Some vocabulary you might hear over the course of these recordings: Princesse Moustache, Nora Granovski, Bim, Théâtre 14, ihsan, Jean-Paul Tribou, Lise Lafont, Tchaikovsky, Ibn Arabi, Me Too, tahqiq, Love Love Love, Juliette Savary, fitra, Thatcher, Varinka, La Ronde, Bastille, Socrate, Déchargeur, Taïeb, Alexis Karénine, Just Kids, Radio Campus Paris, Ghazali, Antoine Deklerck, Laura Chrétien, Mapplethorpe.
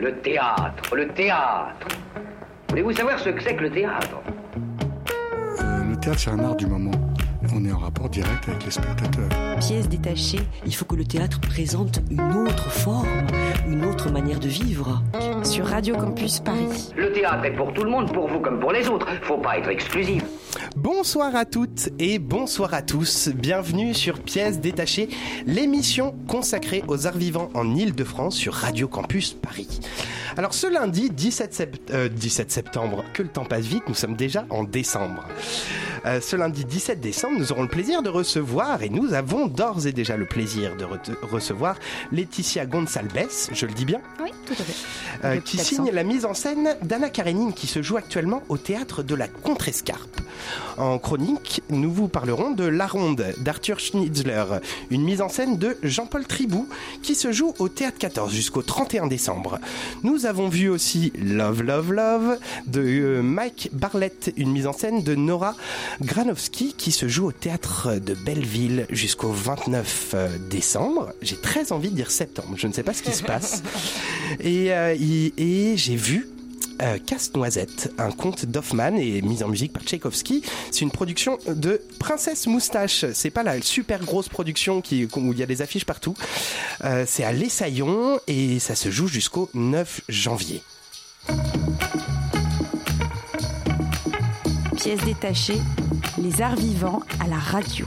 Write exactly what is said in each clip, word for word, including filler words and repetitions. Le théâtre, le théâtre. Voulez-vous savoir ce que c'est que le théâtre ? Le théâtre, c'est un art du moment. On est en rapport direct avec les spectateurs. Pièces détachées, il faut que le théâtre présente une autre forme, une autre manière de vivre. Sur Radio Campus Paris. Le théâtre est pour tout le monde, pour vous comme pour les autres. Faut pas être exclusif. Bonsoir à toutes et bonsoir à tous. Bienvenue sur Pièces détachées, l'émission consacrée aux arts vivants en Ile-de-France sur Radio Campus Paris. Alors ce lundi dix-sept septembre, que le temps passe vite, nous sommes déjà en décembre. Euh, ce lundi dix-sept décembre, nous aurons le plaisir de recevoir, et nous avons d'ores et déjà le plaisir de re- recevoir Laetitia Gonzalbes, je le dis bien ? Oui, tout à fait. Euh, qui signe accent. La mise en scène d'Anna Karénine qui se joue actuellement au Théâtre de la Contrescarpe. En chronique, nous vous parlerons de La Ronde d'Arthur Schnitzler, une mise en scène de Jean-Paul Tribou qui se joue au Théâtre quatorze jusqu'au trente et un décembre. Nous avons vu aussi Love Love Love de euh, Mike Bartlett, une mise en scène de Nora Granovski qui se joue au Théâtre de Belleville jusqu'au vingt-neuf décembre. J'ai très envie de dire septembre, je ne sais pas ce qui se passe. Et, euh, et, et j'ai vu Euh, Casse-Noisette, un conte d'Hoffmann et mise en musique par Tchaikovsky. C'est une production de Princesse Moustache. C'est pas la super grosse production qui, où il y a des affiches partout. Euh, c'est à l'Essaïon et ça se joue jusqu'au neuf janvier. Pièces détachées, les arts vivants à la radio.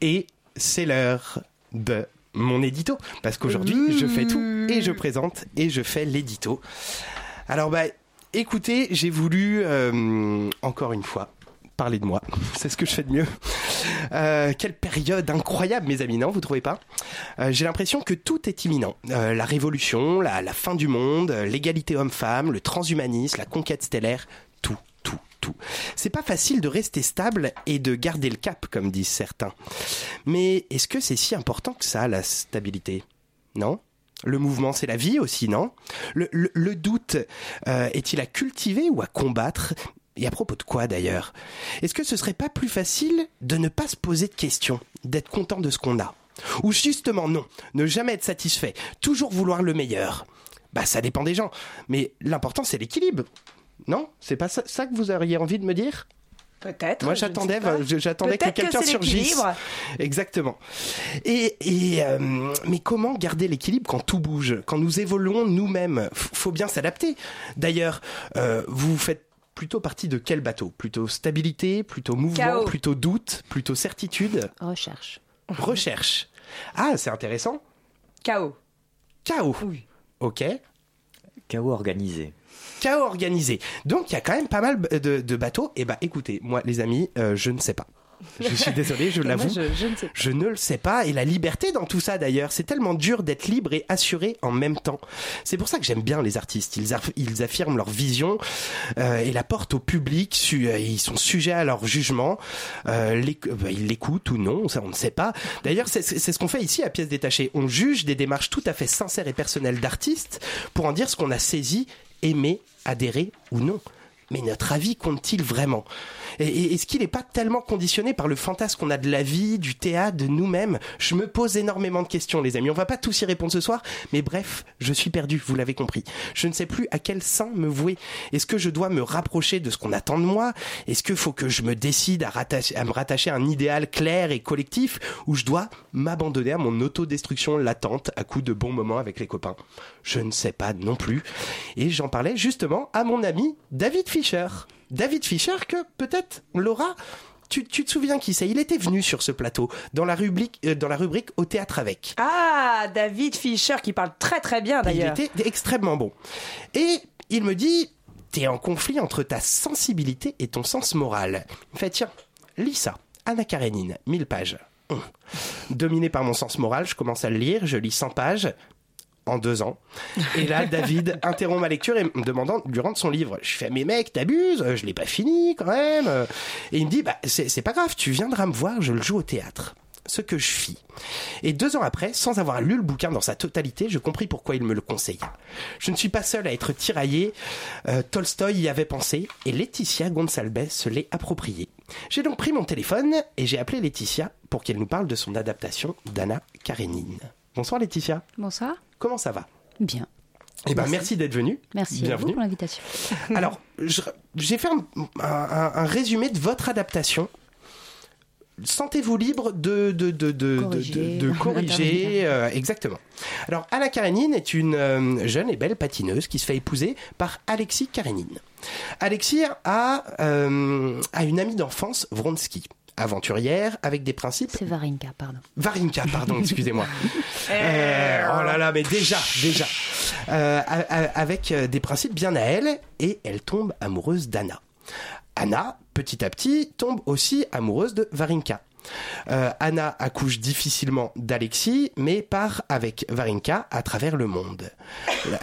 Et c'est l'heure de mon édito, parce qu'aujourd'hui mmh. je fais tout et je présente et je fais l'édito. Alors bah écoutez, j'ai voulu euh, encore une fois parler de moi, c'est ce que je fais de mieux. Euh, quelle période incroyable mes amis, non, vous trouvez pas ? euh, J'ai l'impression que tout est imminent. Euh, la révolution, la, la fin du monde, l'égalité homme-femme, le transhumanisme, la conquête stellaire, tout. Tout. C'est pas facile de rester stable et de garder le cap, comme disent certains. Mais est-ce que c'est si important que ça, la stabilité ? Non ? Le mouvement, c'est la vie aussi, non ? le, le, le doute, euh, est-il à cultiver ou à combattre ? Et à propos de quoi d'ailleurs ? Est-ce que ce serait pas plus facile de ne pas se poser de questions, d'être content de ce qu'on a ? Ou justement non, ne jamais être satisfait, toujours vouloir le meilleur ? Bah ça dépend des gens, mais l'important c'est l'équilibre. Non, c'est pas ça, ça que vous auriez envie de me dire ? Peut-être. Moi, j'attendais, je j'attendais que quelqu'un que surgisse. L'équilibre. Exactement. Et, et euh, mais comment garder l'équilibre quand tout bouge, quand nous évoluons nous-mêmes ? Faut bien s'adapter. D'ailleurs, euh, vous faites plutôt partie de quel bateau ? Plutôt stabilité, plutôt mouvement, chaos. Plutôt doute, plutôt certitude ? Recherche. Recherche. Ah, c'est intéressant. Chaos. Chaos. Oui. Ok. Chaos organisé. Chaos organisé. Donc il y a quand même pas mal de, de bateaux. Et bah écoutez, moi les amis, euh, je ne sais pas. Je suis désolé, je l'avoue. Moi, je, je, ne sais pas. je ne le sais pas. Et la liberté dans tout ça d'ailleurs, c'est tellement dur d'être libre et assuré en même temps. C'est pour ça que j'aime bien les artistes. Ils, aff- ils affirment leur vision euh, et la portent au public. Su- euh, ils sont sujets à leur jugement. Euh, les- bah, ils l'écoutent ou non, ça on ne sait pas. D'ailleurs, c'est, c'est ce qu'on fait ici à Pièces détachées. On juge des démarches tout à fait sincères et personnelles d'artistes pour en dire ce qu'on a saisi, aimer, adhérer ou non. Mais notre avis compte-t-il vraiment ? Et, et est-ce qu'il n'est pas tellement conditionné par le fantasme qu'on a de la vie, du théâtre, de nous-mêmes ? Je me pose énormément de questions, les amis. On va pas tous y répondre ce soir, mais bref, je suis perdu, vous l'avez compris. Je ne sais plus à quel sein me vouer. Est-ce que je dois me rapprocher de ce qu'on attend de moi ? Est-ce qu'il faut que je me décide à, rattacher, à me rattacher à un idéal clair et collectif, ou je dois m'abandonner à mon autodestruction latente à coup de bons moments avec les copains ? Je ne sais pas non plus. Et j'en parlais justement à mon ami David Fischer. David Fischer, que peut-être Laura, tu, tu te souviens qui c'est ? Il était venu sur ce plateau dans la rubrique euh, dans la rubrique au théâtre avec. Ah, David Fischer qui parle très très bien d'ailleurs. Il était extrêmement bon. Et il me dit, t'es en conflit entre ta sensibilité et ton sens moral. Il me fait, tiens, lis ça, Anna Karénine, mille pages. Hum. Dominé par mon sens moral, je commence à le lire, je lis cent pages. En deux ans. Et là, David interrompt ma lecture et me demandant de lui rendre son livre. Je fais, mais mec, t'abuses, je l'ai pas fini quand même. Et il me dit, bah, c'est, c'est pas grave, tu viendras me voir, je le joue au théâtre. Ce que je fis. Et deux ans après, sans avoir lu le bouquin dans sa totalité, je compris pourquoi il me le conseillait. Je ne suis pas seul à être tiraillé. Euh, Tolstoï y avait pensé et Laetitia Gonzalbes se l'est appropriée. J'ai donc pris mon téléphone et j'ai appelé Laetitia pour qu'elle nous parle de son adaptation d'Anna Karénine. Bonsoir Laetitia. Bonsoir. Comment ça va ? Bien. Eh ben, merci. merci d'être venu. Merci Bienvenue. à vous pour l'invitation. Alors, je, j'ai fait un, un, un résumé de votre adaptation. Sentez-vous libre de, de, de, de corriger. De, de, de corriger euh, exactement. Alors, Anna Karénine est une euh, jeune et belle patineuse qui se fait épouser par Alexis Karénine. Alexis a, euh, a une amie d'enfance, Vronsky, aventurière, avec des principes... C'est Varinka, pardon. Varinka, pardon, excusez-moi. euh, oh là là, mais déjà, déjà. Euh, avec des principes bien à elle, et elle tombe amoureuse d'Anna. Anna, petit à petit, tombe aussi amoureuse de Varinka. Euh, Anna accouche difficilement d'Alexis, mais part avec Varinka à travers le monde.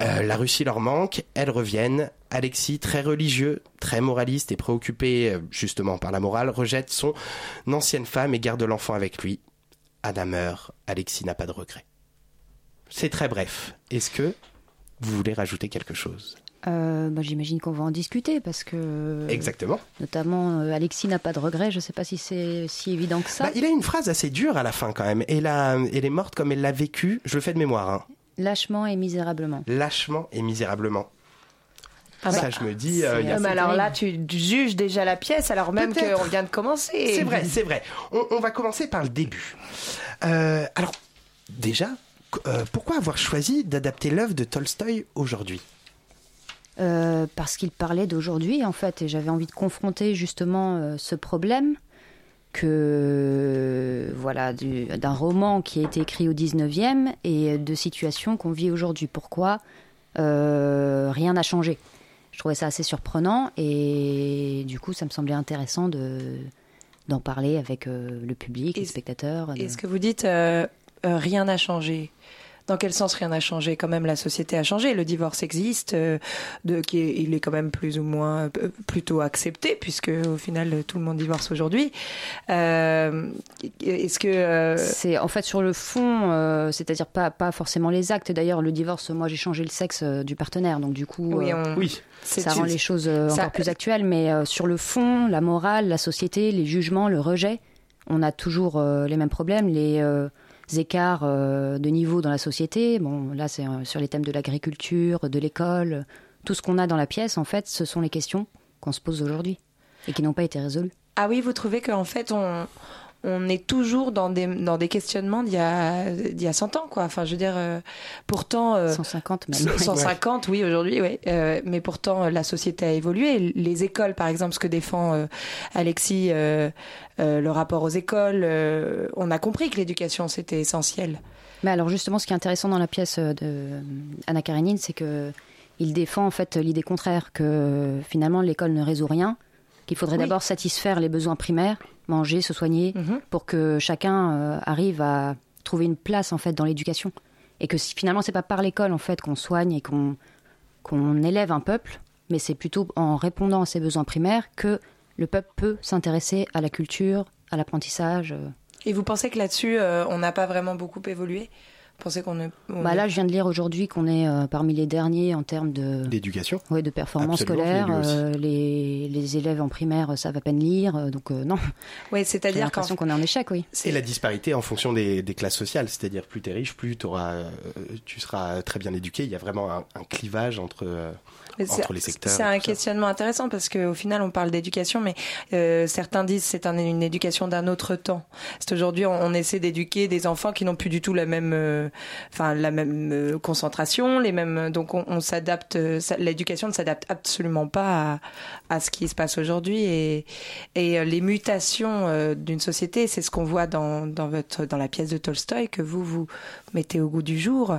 Euh, la Russie leur manque, elles reviennent. Alexis, très religieux, très moraliste et préoccupé justement par la morale, rejette son ancienne femme et garde l'enfant avec lui. Anna meurt, Alexis n'a pas de regrets. C'est très bref. Est-ce que vous voulez rajouter quelque chose ? Euh, bah, j'imagine qu'on va en discuter parce que... Exactement. Notamment, euh, Alexis n'a pas de regrets, je ne sais pas si c'est si évident que ça. Bah, il a une phrase assez dure à la fin quand même. Et la, elle est morte comme elle l'a vécue, je le fais de mémoire. Hein. Lâchement et misérablement. Lâchement et misérablement. Ah bah, ça, je me dis... Euh, y a mais alors là, tu juges déjà la pièce, alors même Peut-être. qu'on vient de commencer. C'est vrai, c'est vrai. On, on va commencer par le début. Euh, alors, déjà, euh, pourquoi avoir choisi d'adapter l'œuvre de Tolstoï aujourd'hui ? Euh, parce qu'il parlait d'aujourd'hui en fait, et j'avais envie de confronter justement euh, ce problème que euh, voilà du, d'un roman qui a été écrit au dix-neuvième et de situations qu'on vit aujourd'hui. Pourquoi euh, rien n'a changé? Je trouvais ça assez surprenant et du coup ça me semblait intéressant de, d'en parler avec euh, le public, est-ce, les spectateurs. De... Est-ce que vous dites euh, euh, rien n'a changé? Dans quel sens rien n'a changé? Quand même, la société a changé. Le divorce existe, euh, de, qui est, il est quand même plus ou moins euh, plutôt accepté, puisque au final tout le monde divorce aujourd'hui. Euh, est-ce que euh... c'est en fait sur le fond, euh, c'est-à-dire pas pas forcément les actes. D'ailleurs, le divorce, moi j'ai changé le sexe euh, du partenaire, donc du coup, oui, on... euh, oui. ça c'est... rend les choses euh, ça... encore plus actuelles. Mais euh, sur le fond, la morale, la société, les jugements, le rejet, on a toujours euh, les mêmes problèmes. Les euh, écarts de niveau dans la société. Bon, là, c'est sur les thèmes de l'agriculture, de l'école. Tout ce qu'on a dans la pièce, en fait, ce sont les questions qu'on se pose aujourd'hui et qui n'ont pas été résolues. Ah oui, vous trouvez qu'en fait, on, on est toujours dans des, dans des questionnements d'il y a, d'il y a cent ans, quoi. Enfin, je veux dire, euh, pourtant... Euh, cent cinquante, même. cent cinquante, oui, aujourd'hui, oui. Euh, mais pourtant, la société a évolué. Les écoles, par exemple, ce que défend euh, Alexis... Euh, Euh, le rapport aux écoles, euh, on a compris que l'éducation c'était essentiel. Mais alors justement, ce qui est intéressant dans la pièce de Anna Karénine, c'est que il défend en fait l'idée contraire, que finalement l'école ne résout rien, qu'il faudrait oui. d'abord satisfaire les besoins primaires, manger, se soigner, mm-hmm. pour que chacun euh, arrive à trouver une place en fait dans l'éducation, et que finalement c'est pas par l'école en fait qu'on soigne et qu'on qu'on élève un peuple, mais c'est plutôt en répondant à ses besoins primaires que le peuple peut s'intéresser à la culture, à l'apprentissage. Et vous pensez que là-dessus, euh, on n'a pas vraiment beaucoup évolué ? Vous pensez qu'on est, on bah là, est... je viens de lire aujourd'hui qu'on est euh, parmi les derniers en termes de... d'éducation. Oui, de performance Absolument, scolaire. Euh, les, les élèves en primaire euh, savent à peine lire, euh, donc euh, non. Oui, c'est-à-dire J'ai l'impression qu'en... qu'on est en échec, oui. C'est la disparité en fonction des, des classes sociales, c'est-à-dire plus t'es riche, plus t'auras, euh, tu seras très bien éduqué. Il y a vraiment un, un clivage entre... Euh... Entre les secteurs, c'est un questionnement intéressant parce qu'au final on parle d'éducation, mais euh, certains disent que c'est un, une éducation d'un autre temps. C'est aujourd'hui on, on essaie d'éduquer des enfants qui n'ont plus du tout la même, euh, enfin la même euh, concentration, les mêmes. Donc on, on s'adapte. Euh, ça, l'éducation ne s'adapte absolument pas à, à ce qui se passe aujourd'hui et, et euh, les mutations euh, d'une société, c'est ce qu'on voit dans, dans votre dans la pièce de Tolstoï que vous vous mettez au goût du jour.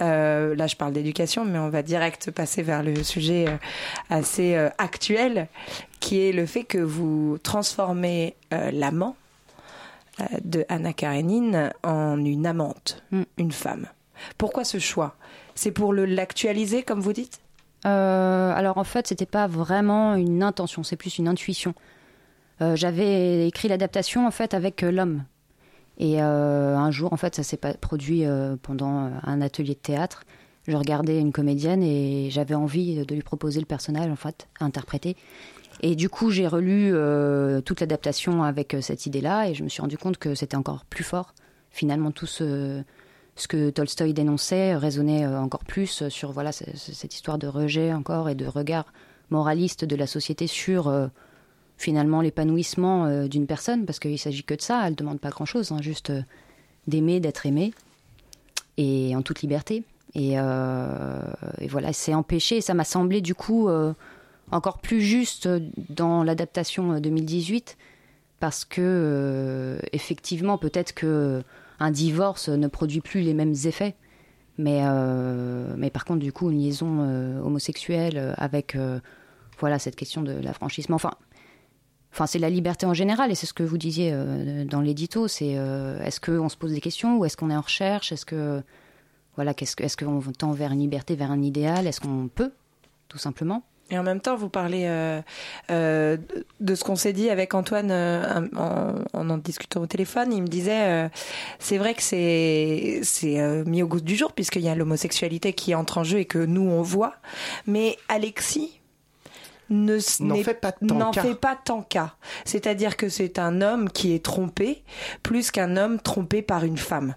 Euh, là je parle d'éducation, mais on va direct passer vers le sujet assez actuel qui est le fait que vous transformez euh, l'amant euh, de Anna Karénine en une amante, mm. une femme. Pourquoi ce choix ? C'est pour le, l'actualiser comme vous dites ? euh, Alors en fait c'était pas vraiment une intention, c'est plus une intuition. Euh, j'avais écrit l'adaptation en fait avec euh, l'homme et euh, un jour en fait ça s'est produit euh, pendant un atelier de théâtre. Je regardais une comédienne et j'avais envie de lui proposer le personnage, en fait, à interpréter. Et du coup, j'ai relu euh, toute l'adaptation avec euh, cette idée-là et je me suis rendu compte que c'était encore plus fort, finalement, tout ce, ce que Tolstoï dénonçait résonnait encore plus sur voilà, c- cette histoire de rejet encore et de regard moraliste de la société sur euh, finalement l'épanouissement euh, d'une personne, parce qu'il ne s'agit que de ça, elle ne demande pas grand-chose, hein, juste euh, d'aimer, d'être aimée, et en toute liberté. Et, euh, et voilà, c'est empêché, ça m'a semblé du coup euh, encore plus juste dans l'adaptation deux mille dix-huit, parce que euh, effectivement, peut-être que un divorce ne produit plus les mêmes effets, mais euh, mais par contre du coup une liaison euh, homosexuelle avec euh, voilà cette question de l'affranchissement, enfin enfin c'est la liberté en général, et c'est ce que vous disiez euh, dans l'édito, c'est euh, est-ce que on se pose des questions ou est-ce qu'on est en recherche, est-ce que voilà qu'est-ce que est-ce qu'on tend vers une liberté, vers un idéal, est-ce qu'on peut tout simplement. Et en même temps, vous parlez euh, euh, de ce qu'on s'est dit avec Antoine euh, en, en en discutant au téléphone. Il me disait, euh, c'est vrai que c'est, c'est euh, mis au goût du jour puisqu'il y a l'homosexualité qui entre en jeu et que nous, on voit. Mais Alexis ne, n'en fait pas tant n'en cas. fait pas tant cas. C'est-à-dire que c'est un homme qui est trompé plus qu'un homme trompé par une femme.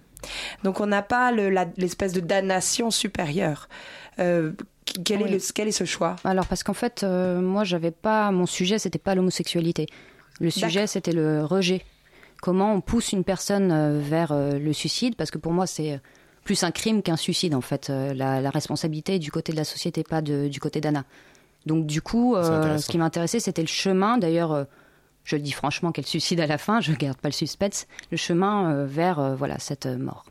Donc on n'a pas le, la, l'espèce de damnation supérieure. Euh, Quel, oui. est le, quel est ce choix ? Alors parce qu'en fait, euh, moi, j'avais pas mon sujet, c'était pas l'homosexualité. Le sujet, D'accord. c'était le rejet. Comment on pousse une personne euh, vers euh, le suicide ? Parce que pour moi, c'est plus un crime qu'un suicide en fait. Euh, la, la responsabilité est du côté de la société, pas de, du côté d'Anna. Donc du coup, euh, ce qui m'intéressait, c'était le chemin. D'ailleurs, euh, je le dis franchement, qu'elle suicide à la fin. Je garde pas le suspense. Le chemin euh, vers euh, voilà cette euh, mort.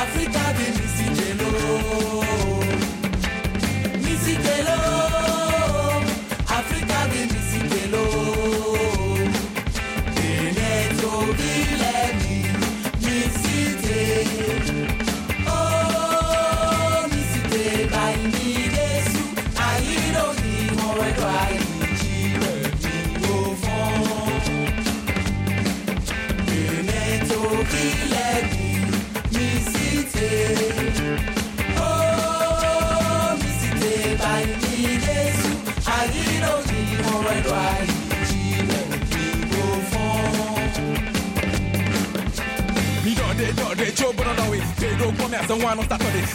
Africa be Africa, be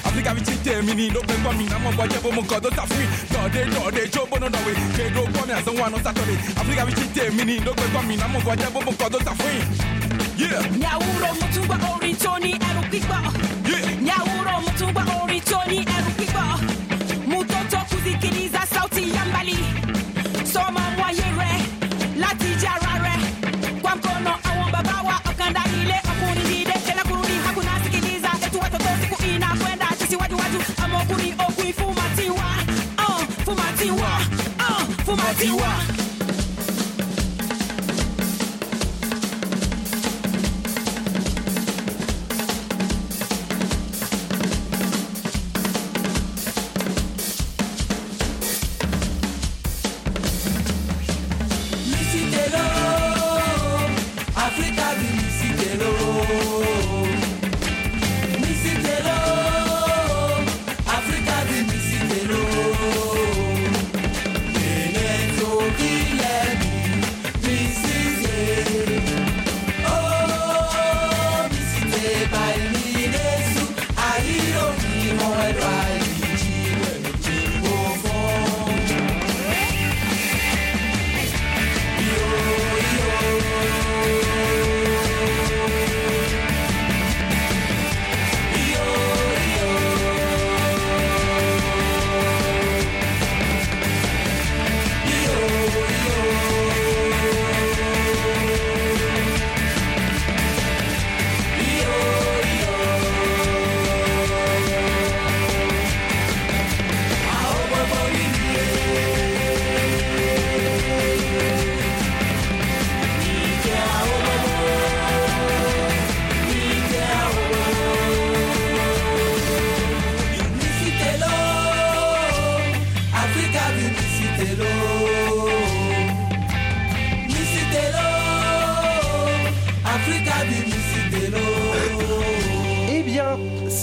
Africa, be Africa, be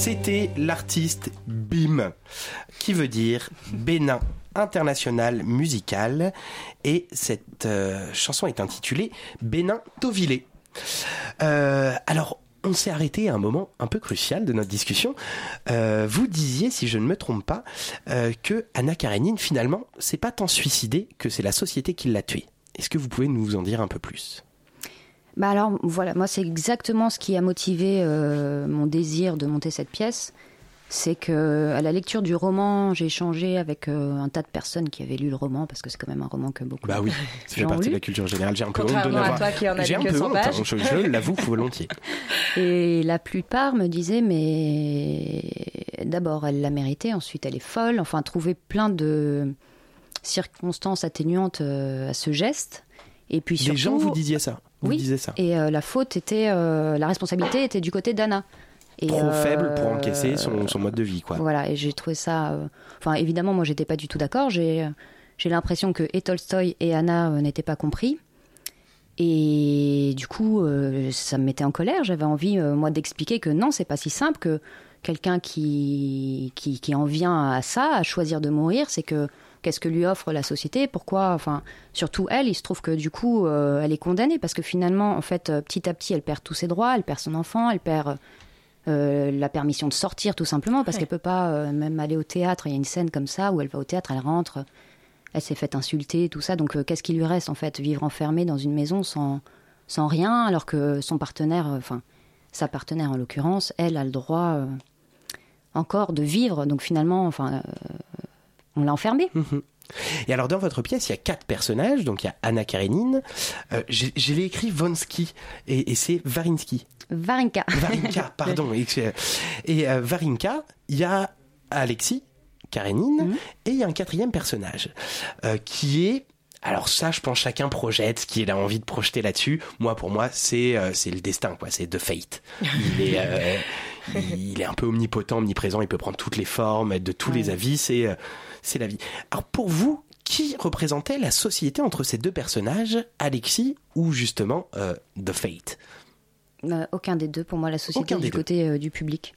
C'était l'artiste Bim, qui veut dire Bénin International Musical, et cette euh, chanson est intitulée Bénin Tovilé. Euh, alors, on s'est arrêté à un moment un peu crucial de notre discussion. Euh, vous disiez, si je ne me trompe pas, euh, que Anna Karénine, finalement, c'est pas tant suicidée que c'est la société qui l'a tuée. Est-ce que vous pouvez nous en dire un peu plus ? Bah alors voilà, moi c'est exactement ce qui a motivé euh, mon désir de monter cette pièce. C'est que à la lecture du roman, j'ai échangé avec euh, un tas de personnes qui avaient lu le roman, parce que c'est quand même un roman que beaucoup. Bah oui, ça fait partie de la culture générale. J'ai un peu honte de l'avoir. Toi qui en as j'ai un peu honte, hein, je, je l'avoue volontiers. Et la plupart me disaient, mais d'abord elle l'a mérité, ensuite elle est folle. Enfin, trouver plein de circonstances atténuantes à ce geste. Et puis surtout, les gens vous disaient ça. Vous oui. Disiez ça. Et euh, la faute était, euh, la responsabilité était du côté d'Anna. Et trop euh, faible pour encaisser son, son mode de vie, quoi. Voilà, et j'ai trouvé ça. Euh, enfin, évidemment, moi, j'étais pas du tout d'accord. J'ai, j'ai l'impression que et Tolstoï et Anna euh, n'étaient pas compris. Et du coup, euh, ça me mettait en colère. J'avais envie, euh, moi, d'expliquer que non, c'est pas si simple, que quelqu'un qui, qui, qui en vient à ça, à choisir de mourir, c'est que. Qu'est-ce que lui offre la société ? Pourquoi ? Enfin, surtout elle, il se trouve que du coup, euh, elle est condamnée parce que finalement, en fait, euh, petit à petit, elle perd tous ses droits, elle perd son enfant, elle perd euh, la permission de sortir tout simplement parce ouais. qu'elle peut pas euh, même aller au théâtre. Il y a une scène comme ça où elle va au théâtre, elle rentre, elle s'est faite insulter, tout ça. Donc, euh, qu'est-ce qui lui reste en fait ? Vivre enfermée dans une maison sans sans rien, alors que son partenaire, enfin, euh, sa partenaire en l'occurrence, elle a le droit euh, encore de vivre. Donc finalement, enfin. Euh, On l'a enfermée. Et alors, dans votre pièce, il y a quatre personnages. Donc, il y a Anna Karénine. Euh, j'ai, j'ai écrit Vonsky et, et c'est Varinsky. Varinka. Varinka, pardon. Et, et euh, Varinka, il y a Alexis Karénine. Mm-hmm. Et il y a un quatrième personnage euh, qui est... Alors ça, je pense chacun projette ce qu'il a envie de projeter là-dessus. Moi, pour moi, c'est euh, c'est le destin, quoi. C'est the fate. Il est euh, il est un peu omnipotent, omniprésent. Il peut prendre toutes les formes, être de tous ouais. les avis. C'est euh, c'est la vie. Alors pour vous, qui représentait la société entre ces deux personnages, Alexis ou justement euh, the fate ? euh, Aucun des deux. Pour moi, la société est du côté euh, du public.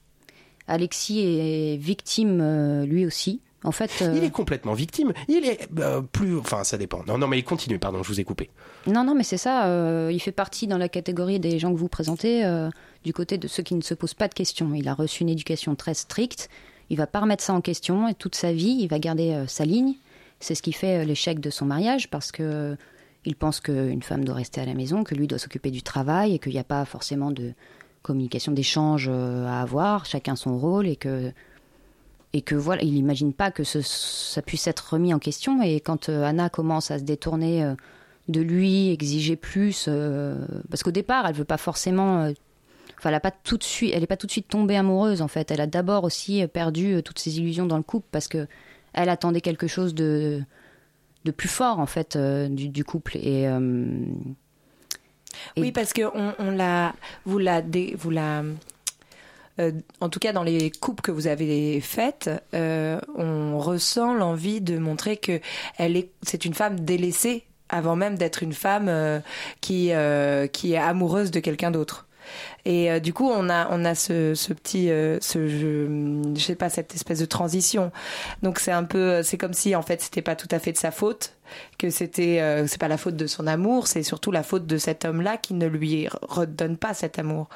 Alexis est victime, euh, lui aussi. En fait, euh... il est complètement victime. Il est euh, plus, enfin, ça dépend. Non, non, mais il continue. Pardon, je vous ai coupé. Non, non, mais c'est ça. Euh, il fait partie dans la catégorie des gens que vous présentez euh, du côté de ceux qui ne se posent pas de questions. Il a reçu une éducation très stricte. Il va pas remettre ça en question et toute sa vie, il va garder euh, sa ligne. C'est ce qui fait euh, l'échec de son mariage parce que euh, il pense qu'une femme doit rester à la maison, que lui doit s'occuper du travail et qu'il n'y a pas forcément de communication, d'échange euh, à avoir. Chacun son rôle et que. Et que voilà, il n'imagine pas que ce, ça puisse être remis en question. Et quand euh, Anna commence à se détourner euh, de lui, exiger plus, euh, parce qu'au départ, elle veut pas forcément. Enfin, euh, elle a pas tout de suite, elle est pas tout de suite tombée amoureuse en fait. Elle a d'abord aussi perdu euh, toutes ses illusions dans le couple parce que elle attendait quelque chose de de plus fort en fait euh, du, du couple. Et, euh, et oui, parce que on, on l'a, vous la, vous la. Euh, en tout cas, dans les coupes que vous avez faites, euh, on ressent l'envie de montrer que elle est, c'est une femme délaissée avant même d'être une femme euh, qui euh, qui est amoureuse de quelqu'un d'autre. Et euh, du coup, on a on a ce ce petit euh, ce je, je sais pas cette espèce de transition. Donc c'est un peu c'est comme si en fait c'était pas tout à fait de sa faute, que c'était euh, c'est pas la faute de son amour, c'est surtout la faute de cet homme-là qui ne lui redonne pas cet amour.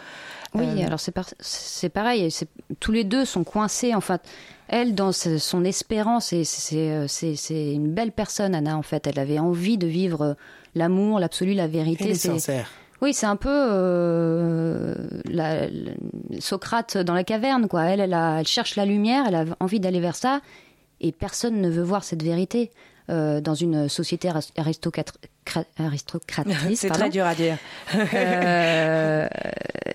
Oui, euh... alors c'est, par... c'est pareil. C'est... Tous les deux sont coincés. En fait, elle dans son espérance, et c'est, c'est, c'est une belle personne, Anna. En fait, elle avait envie de vivre l'amour, l'absolu, la vérité. Elle est c'est... sincère. Oui, c'est un peu euh, la... La... Socrate dans la caverne, quoi. Elle, elle, a... elle cherche la lumière. Elle a envie d'aller vers ça, et personne ne veut voir cette vérité. Euh, dans une société aristocrate, aristocratrice. C'est pardon. Très dur à dire. euh,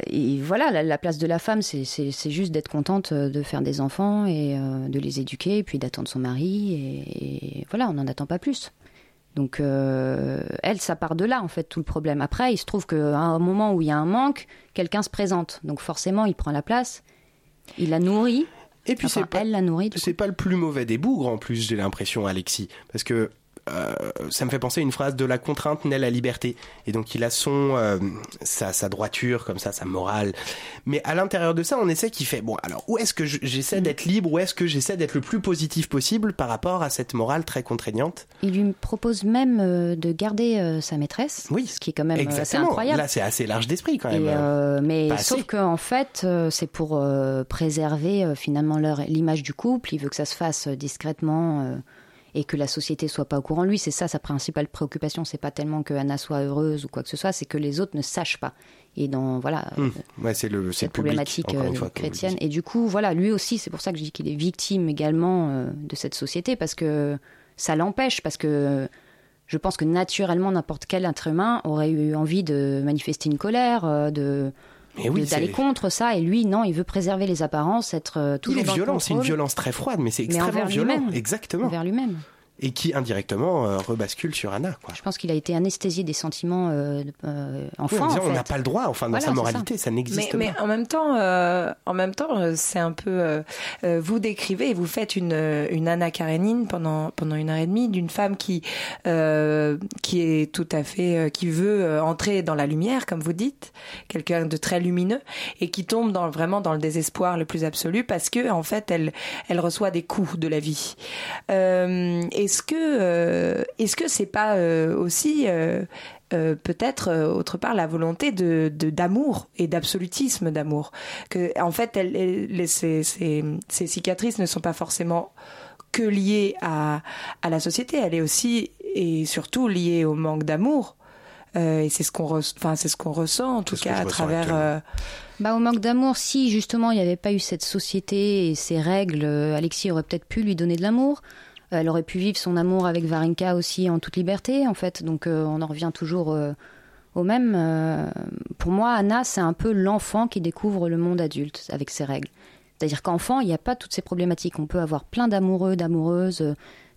et voilà, la, la place de la femme, c'est, c'est, c'est juste d'être contente de faire des enfants et euh, de les éduquer, et puis d'attendre son mari. Et, et voilà, on n'en attend pas plus. Donc, euh, elle, ça part de là, en fait, tout le problème. Après, il se trouve qu'à un moment où il y a un manque, quelqu'un se présente. Donc, forcément, il prend la place, il la nourrit. Et puis enfin, c'est pas, elle la nourrit, c'est pas le plus mauvais des bougres en plus, j'ai l'impression, Alexis, parce que euh, ça me fait penser à une phrase de La contrainte naît la liberté. Et donc il a son euh, sa, sa droiture comme ça, sa morale. Mais à l'intérieur de ça, on essaie qu'il fait bon. Alors où est-ce que je, j'essaie d'être libre, où est-ce que j'essaie d'être le plus positif possible par rapport à cette morale très contraignante. Il lui propose même euh, de garder euh, sa maîtresse. Oui, ce qui est quand même euh, assez incroyable. Là, c'est assez large d'esprit quand même. Et, euh, mais Pas sauf assez. que en fait, euh, c'est pour euh, préserver euh, finalement leur l'image du couple. Il veut que ça se fasse discrètement. Euh, et que la société soit pas au courant. Lui, c'est ça sa principale préoccupation, c'est pas tellement que Anna soit heureuse ou quoi que ce soit, c'est que les autres ne sachent pas. Et dans voilà, mmh. ouais, c'est le cette c'est problématique public, euh, chrétienne. Et du coup, voilà, lui aussi, c'est pour ça que je dis qu'il est victime également euh, de cette société, parce que ça l'empêche, parce que euh, je pense que naturellement n'importe quel être humain aurait eu envie de manifester une colère, euh, de Mais oui, d'aller c'est... contre ça, et lui non, il veut préserver les apparences, être euh, toujours il est dans violent, le contrôle. C'est une violence très froide, mais c'est extrêmement mais envers violent, lui-même. Exactement. Envers lui-même. Et qui indirectement euh, rebascule sur Anna, quoi. Je pense qu'il a été anesthésié des sentiments euh, euh, enfants. Oui, en on n'a pas le droit, enfin dans voilà, sa moralité, ça. ça n'existe pas. Mais, mais en même temps, euh, en même temps, c'est un peu euh, vous décrivez et vous faites une une Anna Karénine pendant pendant une heure et demie d'une femme qui euh, qui est tout à fait euh, qui veut entrer dans la lumière, comme vous dites, quelqu'un de très lumineux et qui tombe dans vraiment dans le désespoir le plus absolu parce que en fait elle elle reçoit des coups de la vie. Euh, et Est-ce que euh, est-ce que c'est pas euh, aussi euh, euh, peut-être euh, autre part la volonté de, de d'amour et d'absolutisme d'amour que en fait elle, elle, ces, ces, ces cicatrices ne sont pas forcément que liées à à la société, elle est aussi et surtout liée au manque d'amour euh, et c'est ce qu'on re- enfin c'est ce qu'on ressent en tout c'est cas à travers euh... bah au manque d'amour. Si justement il n'y avait pas eu cette société et ces règles, Alexis aurait peut-être pu lui donner de l'amour. Elle aurait pu vivre son amour avec Varinka aussi en toute liberté, en fait. Donc, euh, on en revient toujours euh, au même. Euh, pour moi, Anna, c'est un peu l'enfant qui découvre le monde adulte avec ses règles. C'est-à-dire qu'enfant, il n'y a pas toutes ces problématiques. On peut avoir plein d'amoureux, d'amoureuses,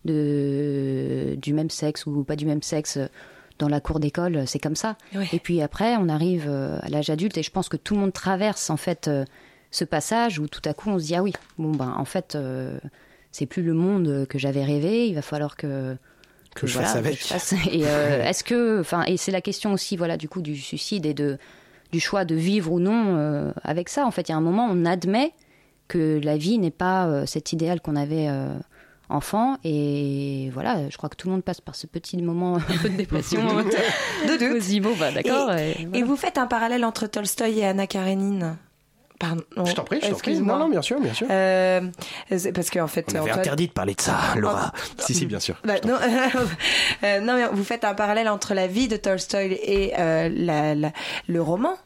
de, du même sexe ou pas du même sexe. Dans la cour d'école, c'est comme ça. Ouais. Et puis après, on arrive à l'âge adulte. Et je pense que tout le monde traverse, en fait, ce passage où tout à coup, on se dit « Ah oui, bon ben, en fait... Euh, c'est plus le monde que j'avais rêvé, il va falloir que que, que je voilà, fasse avec. Je fasse. Et euh, est-ce que, enfin, et c'est la question aussi, voilà, du coup, du suicide et de du choix de vivre ou non euh, avec ça. En fait, il y a un moment, on admet que la vie n'est pas euh, cet idéal qu'on avait euh, enfant. Et voilà, je crois que tout le monde passe par ce petit moment un peu de dépression, de doute. Aussi, bon, bah, d'accord. Et, et, voilà. Et vous faites un parallèle entre Tolstoï et Anna Karénine. Pardon. Je t'en prie, je t'en prie. Non, non, bien sûr, bien sûr. Euh, c'est parce que en fait, on avait Antoine... interdit de parler de ça, Laura. Oh, si, si, bien sûr. Bah, non, euh, non, mais vous faites un parallèle entre la vie de Tolstoï et euh, la, la, le roman,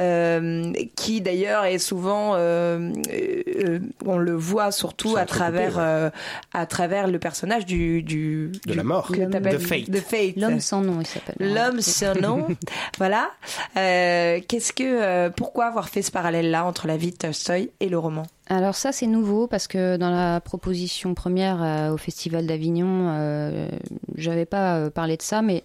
euh, qui d'ailleurs est souvent, euh, euh, on le voit surtout à travers, coupé, ouais. euh, à travers le personnage du, du de du, la mort, de Fate. De Fate. L'homme sans nom, il s'appelle. L'homme sans nom. Voilà. Euh, qu'est-ce que, euh, pourquoi avoir fait ce parallèle-là entre la vie de Tolstoï et le roman? Alors ça c'est nouveau parce que dans la proposition première euh, au Festival d'Avignon euh, j'avais pas euh, parlé de ça, mais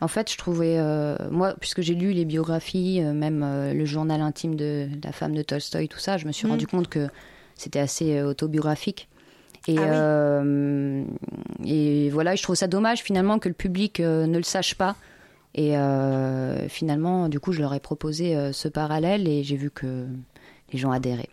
en fait je trouvais euh, moi puisque j'ai lu les biographies euh, même euh, le journal intime de la femme de Tolstoï, tout ça, je me suis mmh. rendu compte que c'était assez euh, autobiographique et, ah oui. euh, et voilà, je trouve ça dommage finalement que le public euh, ne le sache pas. Et euh, finalement, du coup, je leur ai proposé euh, ce parallèle et j'ai vu que les gens adhéraient.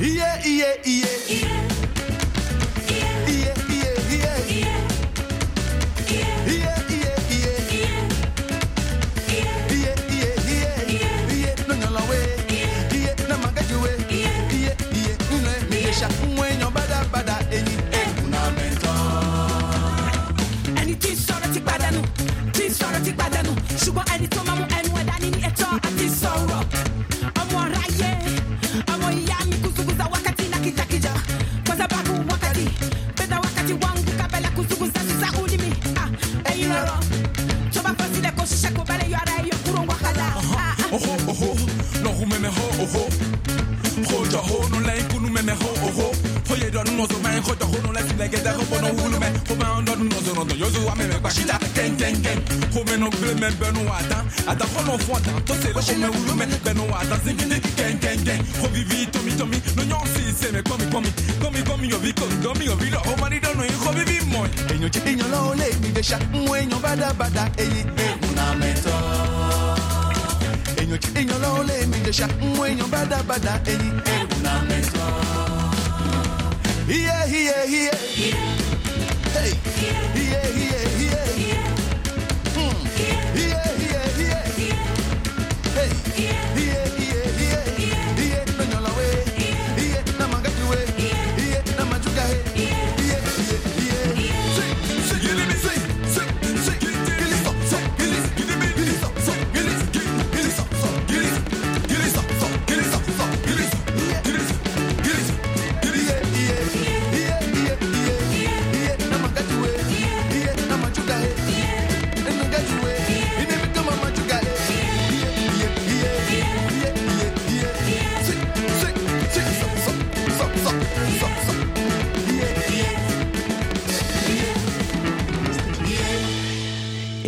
Yeah, yeah, yeah. Yeah. ho. Hoja ho no like no me ho ho. Hoye do no so man hoja ho no like like da ho no hulu me. Ho man do no so no yo so ame me pa shita ten ten ten. Ho me no gle me benu ata. Ata ho no fo ata. To se lo ho me hulu me benu ata. Singing ten ten ten. Ho vivi to mi to mi. No nyon si se me komi komi. Komi komi yo vi komi komi yo vi lo. Ho man do no ho vivi mo. Enyo ti enyo lo le mi de sha. Mo enyo bada bada eyi e una meto. In your lonely me the shot when you're bad bad and you na me so yeah yeah yeah hey yeah yeah yeah yeah yeah yeah hey yeah yeah yeah yeah when you're away yeah na magatuwe yeah na majuga hey yeah yeah yeah sing sing you let me sing sing sing please stop sing please stop sing please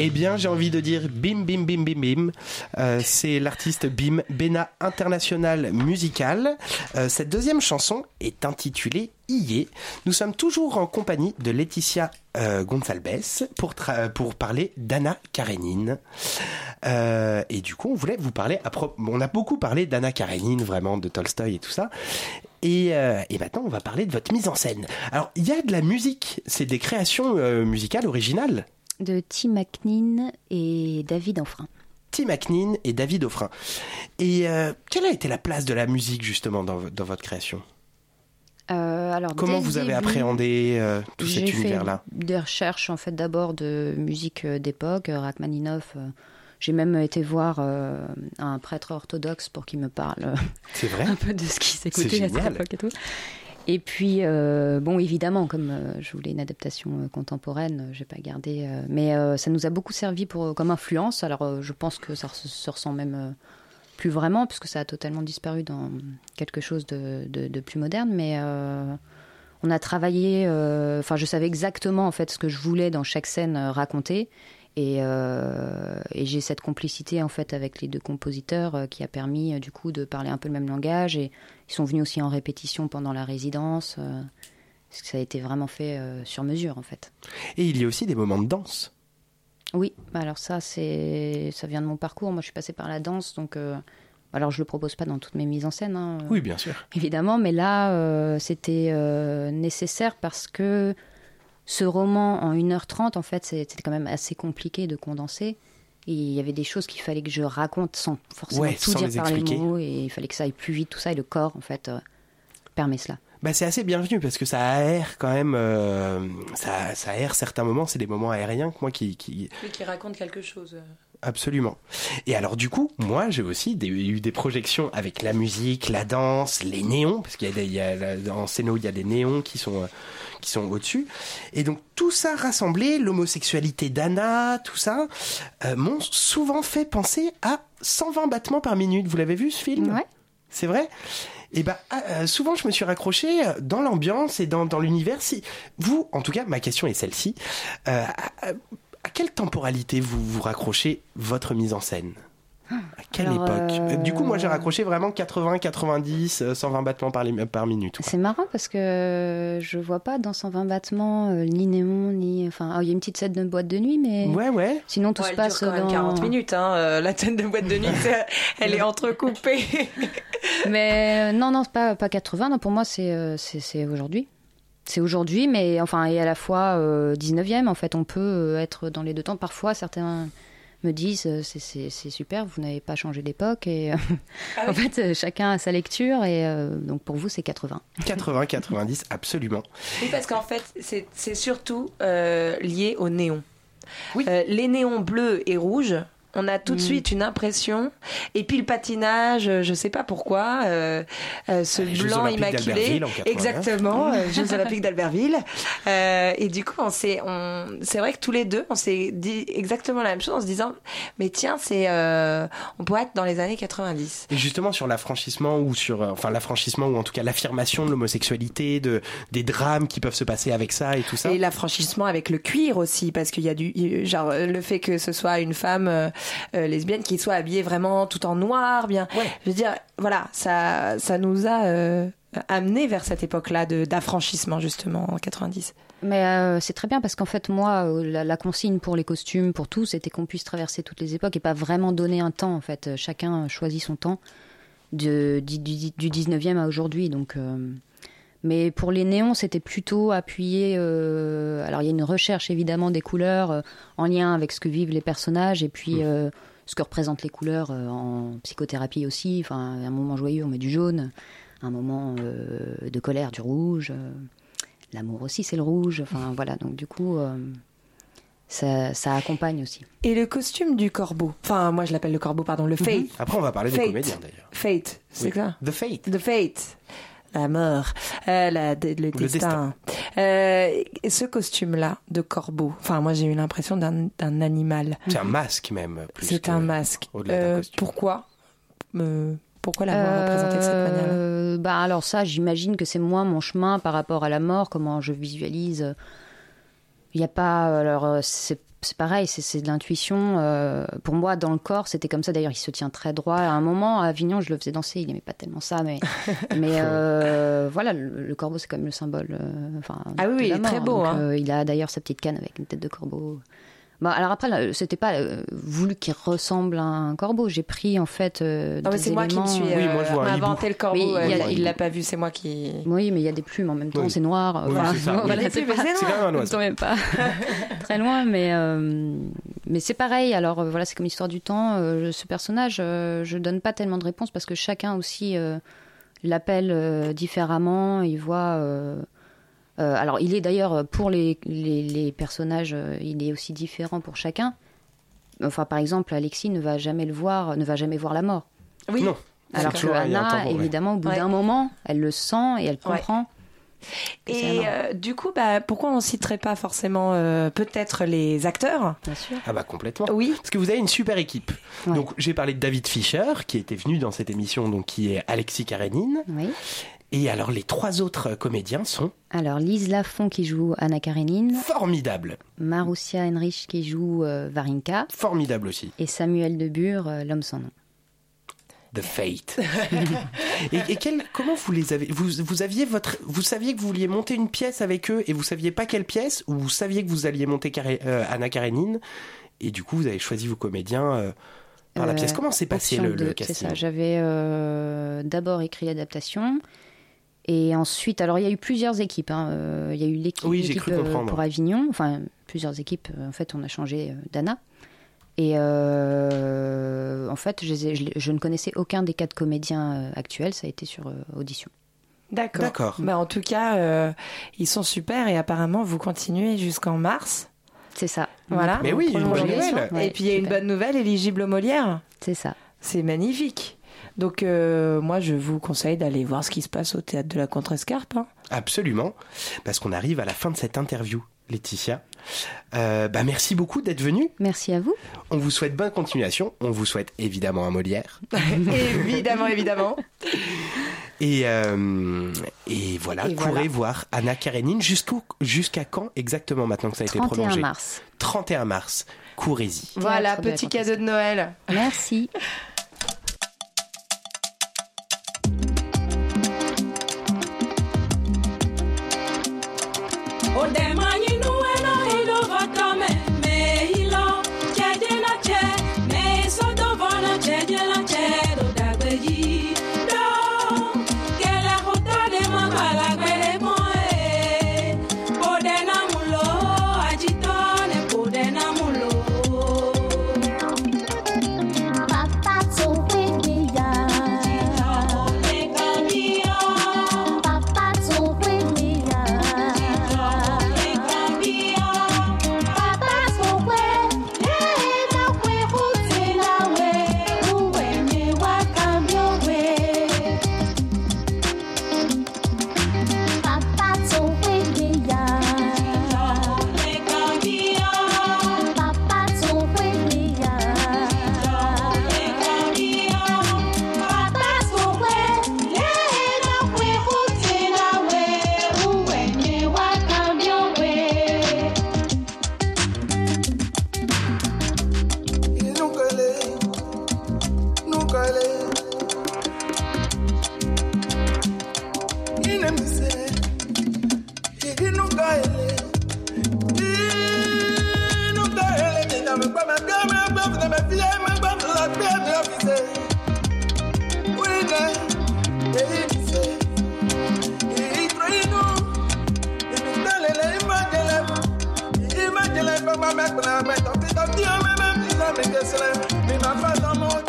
Eh bien, j'ai envie de dire bim, bim, bim, bim, bim. Euh, c'est l'artiste Bim, Bénin International Musical. Euh, cette deuxième chanson est intitulée « Ié ». Nous sommes toujours en compagnie de Laetitia euh, Gonzalbes pour, tra- pour parler d'Anna Karénine. Euh, et du coup, on voulait vous parler... À pro- on a beaucoup parlé d'Anna Karénine, vraiment, de Tolstoï et tout ça. Et, euh, et maintenant, on va parler de votre mise en scène. Alors, il y a de la musique. C'est des créations euh, musicales originales. De Tim McNean et David Offrin. Tim McNean et David Offrin. Et euh, quelle a été la place de la musique, justement, dans, dans votre création ? euh, alors, Comment vous avez début, appréhendé euh, tout cet univers-là ? J'ai fait des recherches, en fait, d'abord de musique d'époque, Rachmaninoff. Euh, j'ai même été voir euh, un prêtre orthodoxe pour qu'il me parle euh, C'est vrai un peu de ce qui s'écoutait à cette époque et tout. Et puis, euh, bon, évidemment, comme euh, je voulais une adaptation euh, contemporaine, euh, j'ai pas gardé... Euh, mais euh, ça nous a beaucoup servi pour, euh, comme influence. Alors, euh, je pense que ça se, se ressent même euh, plus vraiment, puisque ça a totalement disparu dans quelque chose de, de, de plus moderne. Mais euh, on a travaillé... Enfin, euh, je savais exactement, en fait, ce que je voulais dans chaque scène euh, raconter. Et, euh, et j'ai cette complicité, en fait, avec les deux compositeurs euh, qui a permis, euh, du coup, de parler un peu le même langage. Et ils sont venus aussi en répétition pendant la résidence, euh, parce que ça a été vraiment fait euh, sur mesure, en fait. Et il y a aussi des moments de danse. Oui, alors ça, c'est, ça vient de mon parcours. Moi, je suis passée par la danse, donc... Euh, alors, je ne le propose pas dans toutes mes mises en scène. Hein, oui, bien sûr. Évidemment, mais là, euh, c'était euh, nécessaire parce que... Ce roman, en une heure trente, en fait, c'était quand même assez compliqué de condenser. Et il y avait des choses qu'il fallait que je raconte sans forcément ouais, tout sans dire par les mots. Et il fallait que ça aille plus vite, tout ça. Et le corps, en fait, euh, permet cela. Bah, c'est assez bienvenu parce que ça aère quand même. Euh, ça, ça aère certains moments. C'est des moments aériens que moi qui... qui... Oui, qui racontent quelque chose. Absolument. Et alors du coup, moi j'ai aussi des, eu des projections avec la musique, la danse, les néons, parce qu'il y a, des, il y a en scéno il y a des néons qui sont qui sont au-dessus. Et donc tout ça rassemblé, l'homosexualité d'Anna, tout ça, euh, m'ont souvent fait penser à cent vingt battements par minute. Vous l'avez vu ce film ? Ouais. C'est vrai ? Et ben bah, euh, souvent je me suis raccroché dans l'ambiance et dans dans l'univers. Si vous, en tout cas, ma question est celle-ci. Euh, euh, À quelle temporalité vous vous raccrochez votre mise en scène ? À quelle Alors, époque ? euh... Du coup, moi, j'ai raccroché vraiment quatre-vingts, quatre-vingt-dix, cent vingt battements par, les, par minute. Quoi. C'est marrant parce que je vois pas dans cent vingt battements euh, ni néon, ni... Enfin, il y a une petite scène de boîte de nuit, mais... Ouais, ouais. Sinon, tout ouais, se passe dans... quarante minutes, hein. Euh, la scène de boîte de nuit, elle est entrecoupée. mais euh, non, non, pas, pas quatre-vingts. Non, pour moi, c'est, euh, c'est, c'est aujourd'hui. C'est aujourd'hui, mais enfin, et à la fois euh, dix-neuvième, en fait, on peut euh, être dans les deux temps. Parfois, certains me disent euh, c'est, c'est, c'est super, vous n'avez pas changé d'époque. Et euh, ah oui. En fait, euh, chacun a sa lecture, et euh, donc pour vous, c'est quatre-vingts. quatre-vingts, quatre-vingt-dix, absolument. Oui, parce qu'en fait, c'est, c'est surtout euh, lié au néon. Oui. Euh, les néons bleus et rouges, On a tout de suite une impression. Et puis le patinage, je sais pas pourquoi, euh, euh, ce les blanc immaculé. Exactement, euh, Jeux Olympiques d'Albertville. Euh, et du coup, on s'est, on, c'est vrai que tous les deux, on s'est dit exactement la même chose en se disant, mais tiens, c'est, euh, on pourrait être dans les années quatre-vingt-dix. Et justement, sur l'affranchissement ou sur, enfin, l'affranchissement ou en tout cas l'affirmation de l'homosexualité, de, des drames qui peuvent se passer avec ça et tout ça. Et l'affranchissement avec le cuir aussi, parce qu'il y a du, genre, le fait que ce soit une femme, euh, Euh, lesbienne qui soit habillée vraiment tout en noir, bien. Ouais. Je veux dire, voilà, ça, ça nous a euh, amené vers cette époque-là de, d'affranchissement justement en quatre-vingt-dix. Mais euh, c'est très bien parce qu'en fait moi la, la consigne pour les costumes, pour tout, c'était qu'on puisse traverser toutes les époques et pas vraiment donner un temps en fait. Chacun choisit son temps de, du, du, du dix-neuvième à aujourd'hui, donc. Euh... Mais pour les néons, c'était plutôt appuyé... Euh, alors, il y a une recherche, évidemment, des couleurs euh, en lien avec ce que vivent les personnages et puis mmh. euh, ce que représentent les couleurs euh, en psychothérapie aussi. Enfin, à un moment joyeux, on met du jaune. À un moment euh, de colère, du rouge. Euh, l'amour aussi, c'est le rouge. Enfin, mmh. voilà. Donc, du coup... Euh, Ça, ça accompagne aussi. Et le costume du corbeau. Enfin, moi je l'appelle le corbeau, pardon, le fate. Mmh. Après, on va parler fate. Des comédiens d'ailleurs. Fate, c'est oui. ça The fate. The fate. La mort, euh, la, de, le, le destin. destin. Euh, ce costume-là de corbeau, enfin, moi j'ai eu l'impression d'un, d'un animal. C'est un masque même. Plus c'est que, un masque. Au-delà euh, d'un costume. Pourquoi euh, Pourquoi la mort euh, représentée de cette manière-là ? Bah, alors, ça, j'imagine que c'est moins mon chemin par rapport à la mort, comment je visualise. Il y a pas. Alors, c'est, c'est pareil, c'est, c'est de l'intuition. Euh, pour moi, dans le corps, c'était comme ça. D'ailleurs, il se tient très droit. À un moment, à Avignon, je le faisais danser. Il n'aimait pas tellement ça, mais, mais euh, voilà, le, le corbeau, c'est quand même le symbole. Euh, enfin, ah oui, il est très beau. Donc, hein. euh, il a d'ailleurs sa petite canne avec une tête de corbeau. Bon, alors après, c'était pas euh, voulu qu'il ressemble à un corbeau. J'ai pris en fait euh, non, des éléments. C'est moi qui me suis euh, oui, moi, je vois, inventé le corbeau. Oui, euh, a, il l'a pas vu, c'est moi qui. Oui, mais il y a des plumes en même temps. Oui. C'est noir. Oui, voilà. C'est ça. Voilà, oui. C'est, pas, c'est noir. Ne tombez pas très loin, mais euh, mais c'est pareil. Alors euh, voilà, c'est comme l'histoire du temps. Euh, ce personnage, euh, je donne pas tellement de réponses parce que chacun aussi euh, l'appelle euh, différemment. Il voit. Euh, Euh, alors, il est d'ailleurs, pour les, les, les personnages, euh, il est aussi différent pour chacun. Enfin, par exemple, Alexis ne va jamais le voir, ne va jamais voir la mort. Oui. Non. Alors que Anna, évidemment, au bout ouais. d'un moment, elle le sent et elle comprend. Ouais. Et euh, du coup, bah, pourquoi on ne citerait pas forcément euh, peut-être les acteurs ? Bien sûr. Ah bah complètement. Oui. Parce que vous avez une super équipe. Ouais. Donc, j'ai parlé de David Fischer, qui était venu dans cette émission, donc qui est Alexis Karénine. Oui. Et alors, les trois autres comédiens sont... Alors, Lise Lafont qui joue Anna Karénine. Formidable. Marussia Henrich qui joue euh, Varinka. Formidable aussi. Et Samuel de Bure, euh, l'homme sans nom. The Fate. et et quel, comment vous les avez... Vous, vous, aviez votre, vous saviez que vous vouliez monter une pièce avec eux et vous saviez pas quelle pièce, ou vous saviez que vous alliez monter Caré, euh, Anna Karénine et du coup, vous avez choisi vos comédiens... Euh, par la euh, pièce. Comment s'est passé le, le casting ? C'est ça, j'avais euh, d'abord écrit l'adaptation... Et ensuite, alors il y a eu plusieurs équipes. Hein. Euh, il y a eu l'équipe, oui, l'équipe euh, pour Avignon, enfin plusieurs équipes. En fait, on a changé euh, d'Anna. Et euh, en fait, je, je, je ne connaissais aucun des quatre comédiens euh, actuels. Ça a été sur euh, audition. D'accord. D'accord. Bah, en tout cas, euh, ils sont super et apparemment, vous continuez jusqu'en mars. C'est ça. Voilà. Mais oui, une bonne nouvelle. Ouais, et puis il y a super. Une bonne nouvelle éligible aux Molières. C'est ça. C'est magnifique. Donc euh, moi je vous conseille d'aller voir ce qui se passe au Théâtre de la Contrescarpe. Hein. Absolument, parce qu'on arrive à la fin de cette interview, Laetitia. Euh, bah merci beaucoup d'être venue. Merci à vous. On vous souhaite bonne continuation, on vous souhaite évidemment un Molière. évidemment, évidemment. Et, euh, et voilà, et courez voilà. voir Anna Karénine. Jusqu'au, jusqu'à quand exactement maintenant que ça a été prolongé ? trente et un mars. trente et un mars, courez-y. Voilà, Théâtre petit de cadeau de Noël. Merci. Papa Papa ton pédéa, Papa ton pédéa, Papa ton pédéa, Papa ton pédéa.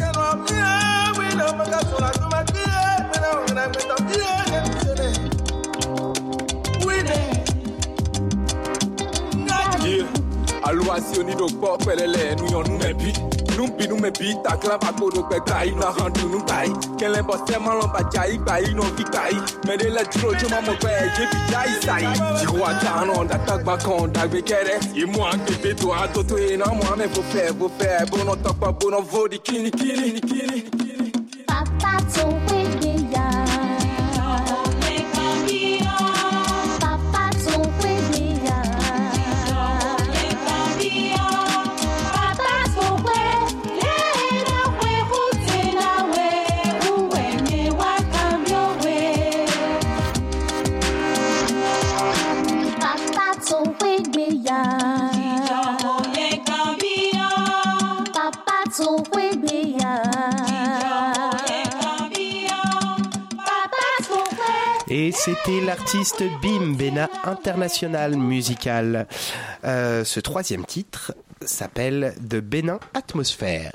Et c'était l'artiste Bim, Bénin International Musical. Euh, ce troisième titre s'appelle « De Bénin Atmosphère ».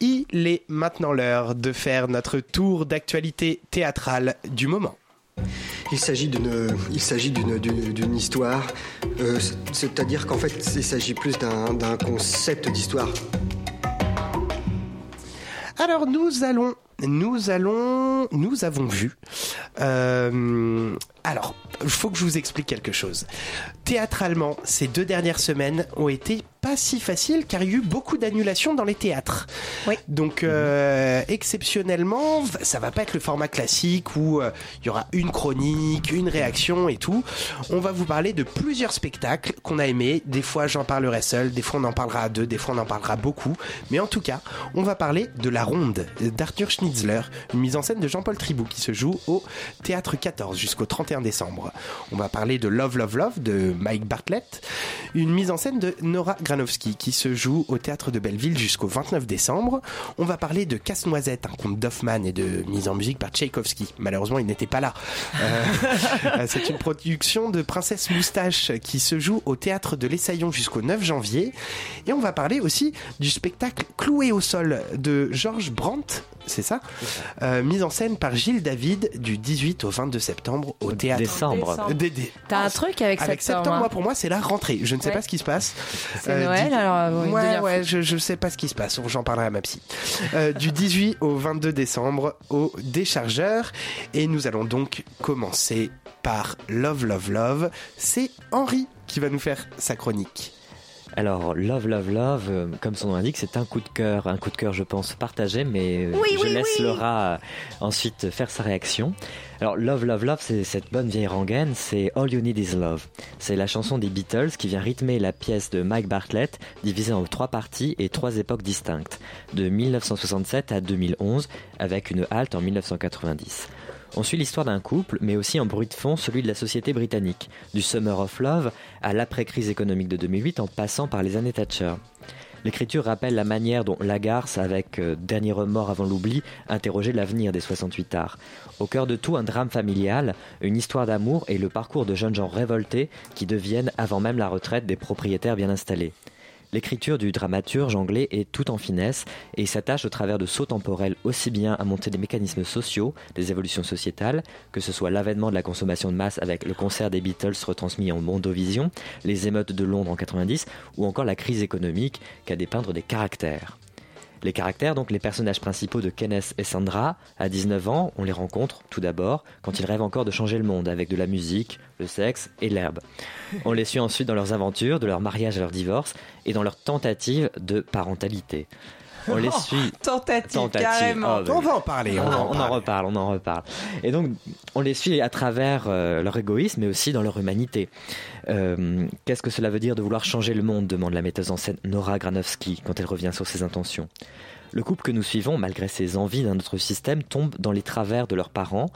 Il est maintenant l'heure de faire notre tour d'actualité théâtrale du moment. Il s'agit d'une, il s'agit d'une, d'une, d'une histoire, euh, c'est-à-dire qu'en fait, il s'agit plus d'un, d'un concept d'histoire. Alors nous allons, nous allons, nous avons vu. Euh, alors, il faut que je vous explique quelque chose. Théâtralement, ces deux dernières semaines ont été pas si faciles car il y a eu beaucoup d'annulations dans les théâtres. Oui. Donc, euh, exceptionnellement, ça va pas être le format classique où euh, il y aura une chronique, une réaction et tout. On va vous parler de plusieurs spectacles qu'on a aimés. Des fois, j'en parlerai seul. Des fois, on en parlera à deux. Des fois, on en parlera beaucoup. Mais en tout cas, on va parler de La Ronde d'Arthur Schnitzler, une mise en scène de Jean-Paul Tribou qui se joue au Théâtre quatorze jusqu'au trente et un décembre. On va parler de Love Love Love de Mike Bartlett, une mise en scène de Nora Granovski qui se joue au Théâtre de Belleville jusqu'au vingt-neuf décembre. On va parler de Casse-Noisette, un conte d'Hoffmann et de mise en musique par Tchaikovsky. Malheureusement, il n'était pas là. Euh, c'est une production de Princesse Moustache qui se joue au Théâtre de l'Essaïon jusqu'au neuf janvier. Et on va parler aussi du spectacle Cloué au sol de George Brant, c'est ça, euh, mise en scène par Gilles David du dix-huit au vingt-deux septembre au Théâtre. Décembre. Dé- dé- T'as un truc avec septembre. Avec septembre, hein. Moi, pour moi, c'est la rentrée. Je ne sais ouais. pas ce qui se passe. C'est euh, Noël, du... alors. Bon, ouais, ouais, je, je sais pas ce qui se passe. J'en parlerai à ma psy. Euh, du dix-huit au vingt-deux décembre au Déchargeur. Et nous allons donc commencer par Love, Love, Love. C'est Henri qui va nous faire sa chronique. Alors, Love, Love, Love, euh, comme son nom l'indique, c'est un coup de cœur, un coup de cœur, je pense, partagé, mais euh, oui, je oui, laisse oui. Laura euh, ensuite faire sa réaction. Alors, Love, Love, Love, c'est cette bonne vieille rengaine, c'est All You Need Is Love. C'est la chanson des Beatles qui vient rythmer la pièce de Mike Bartlett, divisée en trois parties et trois époques distinctes, de dix-neuf cent soixante-sept à deux mille onze, avec une halte en dix-neuf cent quatre-vingt-dix. On suit l'histoire d'un couple, mais aussi en bruit de fond celui de la société britannique, du Summer of Love à l'après-crise économique de deux mille huit en passant par les années Thatcher. L'écriture rappelle la manière dont Lagarce, avec euh, Dernier remords avant l'oubli, interrogeait l'avenir des soixante-huit arts. Au cœur de tout, un drame familial, une histoire d'amour et le parcours de jeunes gens révoltés qui deviennent, avant même la retraite, des propriétaires bien installés. L'écriture du dramaturge anglais est tout en finesse et s'attache au travers de sauts temporels aussi bien à monter des mécanismes sociaux, des évolutions sociétales, que ce soit l'avènement de la consommation de masse avec le concert des Beatles retransmis en Mondovision, les émeutes de Londres en quatre-vingt-dix ou encore la crise économique qu'à dépeindre des caractères. Les caractères, donc les personnages principaux de Kenneth et Sandra, à dix-neuf ans, on les rencontre tout d'abord quand ils rêvent encore de changer le monde avec de la musique, le sexe et l'herbe. On les suit ensuite dans leurs aventures, de leur mariage à leur divorce et dans leur tentative de parentalité. On les suit. Oh, tentative, tentative, carrément. Oh, bah, on va en parler. On, on, en, on parle. en reparle, on en reparle. Et donc, on les suit à travers euh, leur égoïsme, mais aussi dans leur humanité. Euh, qu'est-ce que cela veut dire de vouloir changer le monde, demande la metteuse en scène Nora Granovski quand elle revient sur ses intentions. Le couple que nous suivons, malgré ses envies d'un autre système, tombe dans les travers de leurs parents,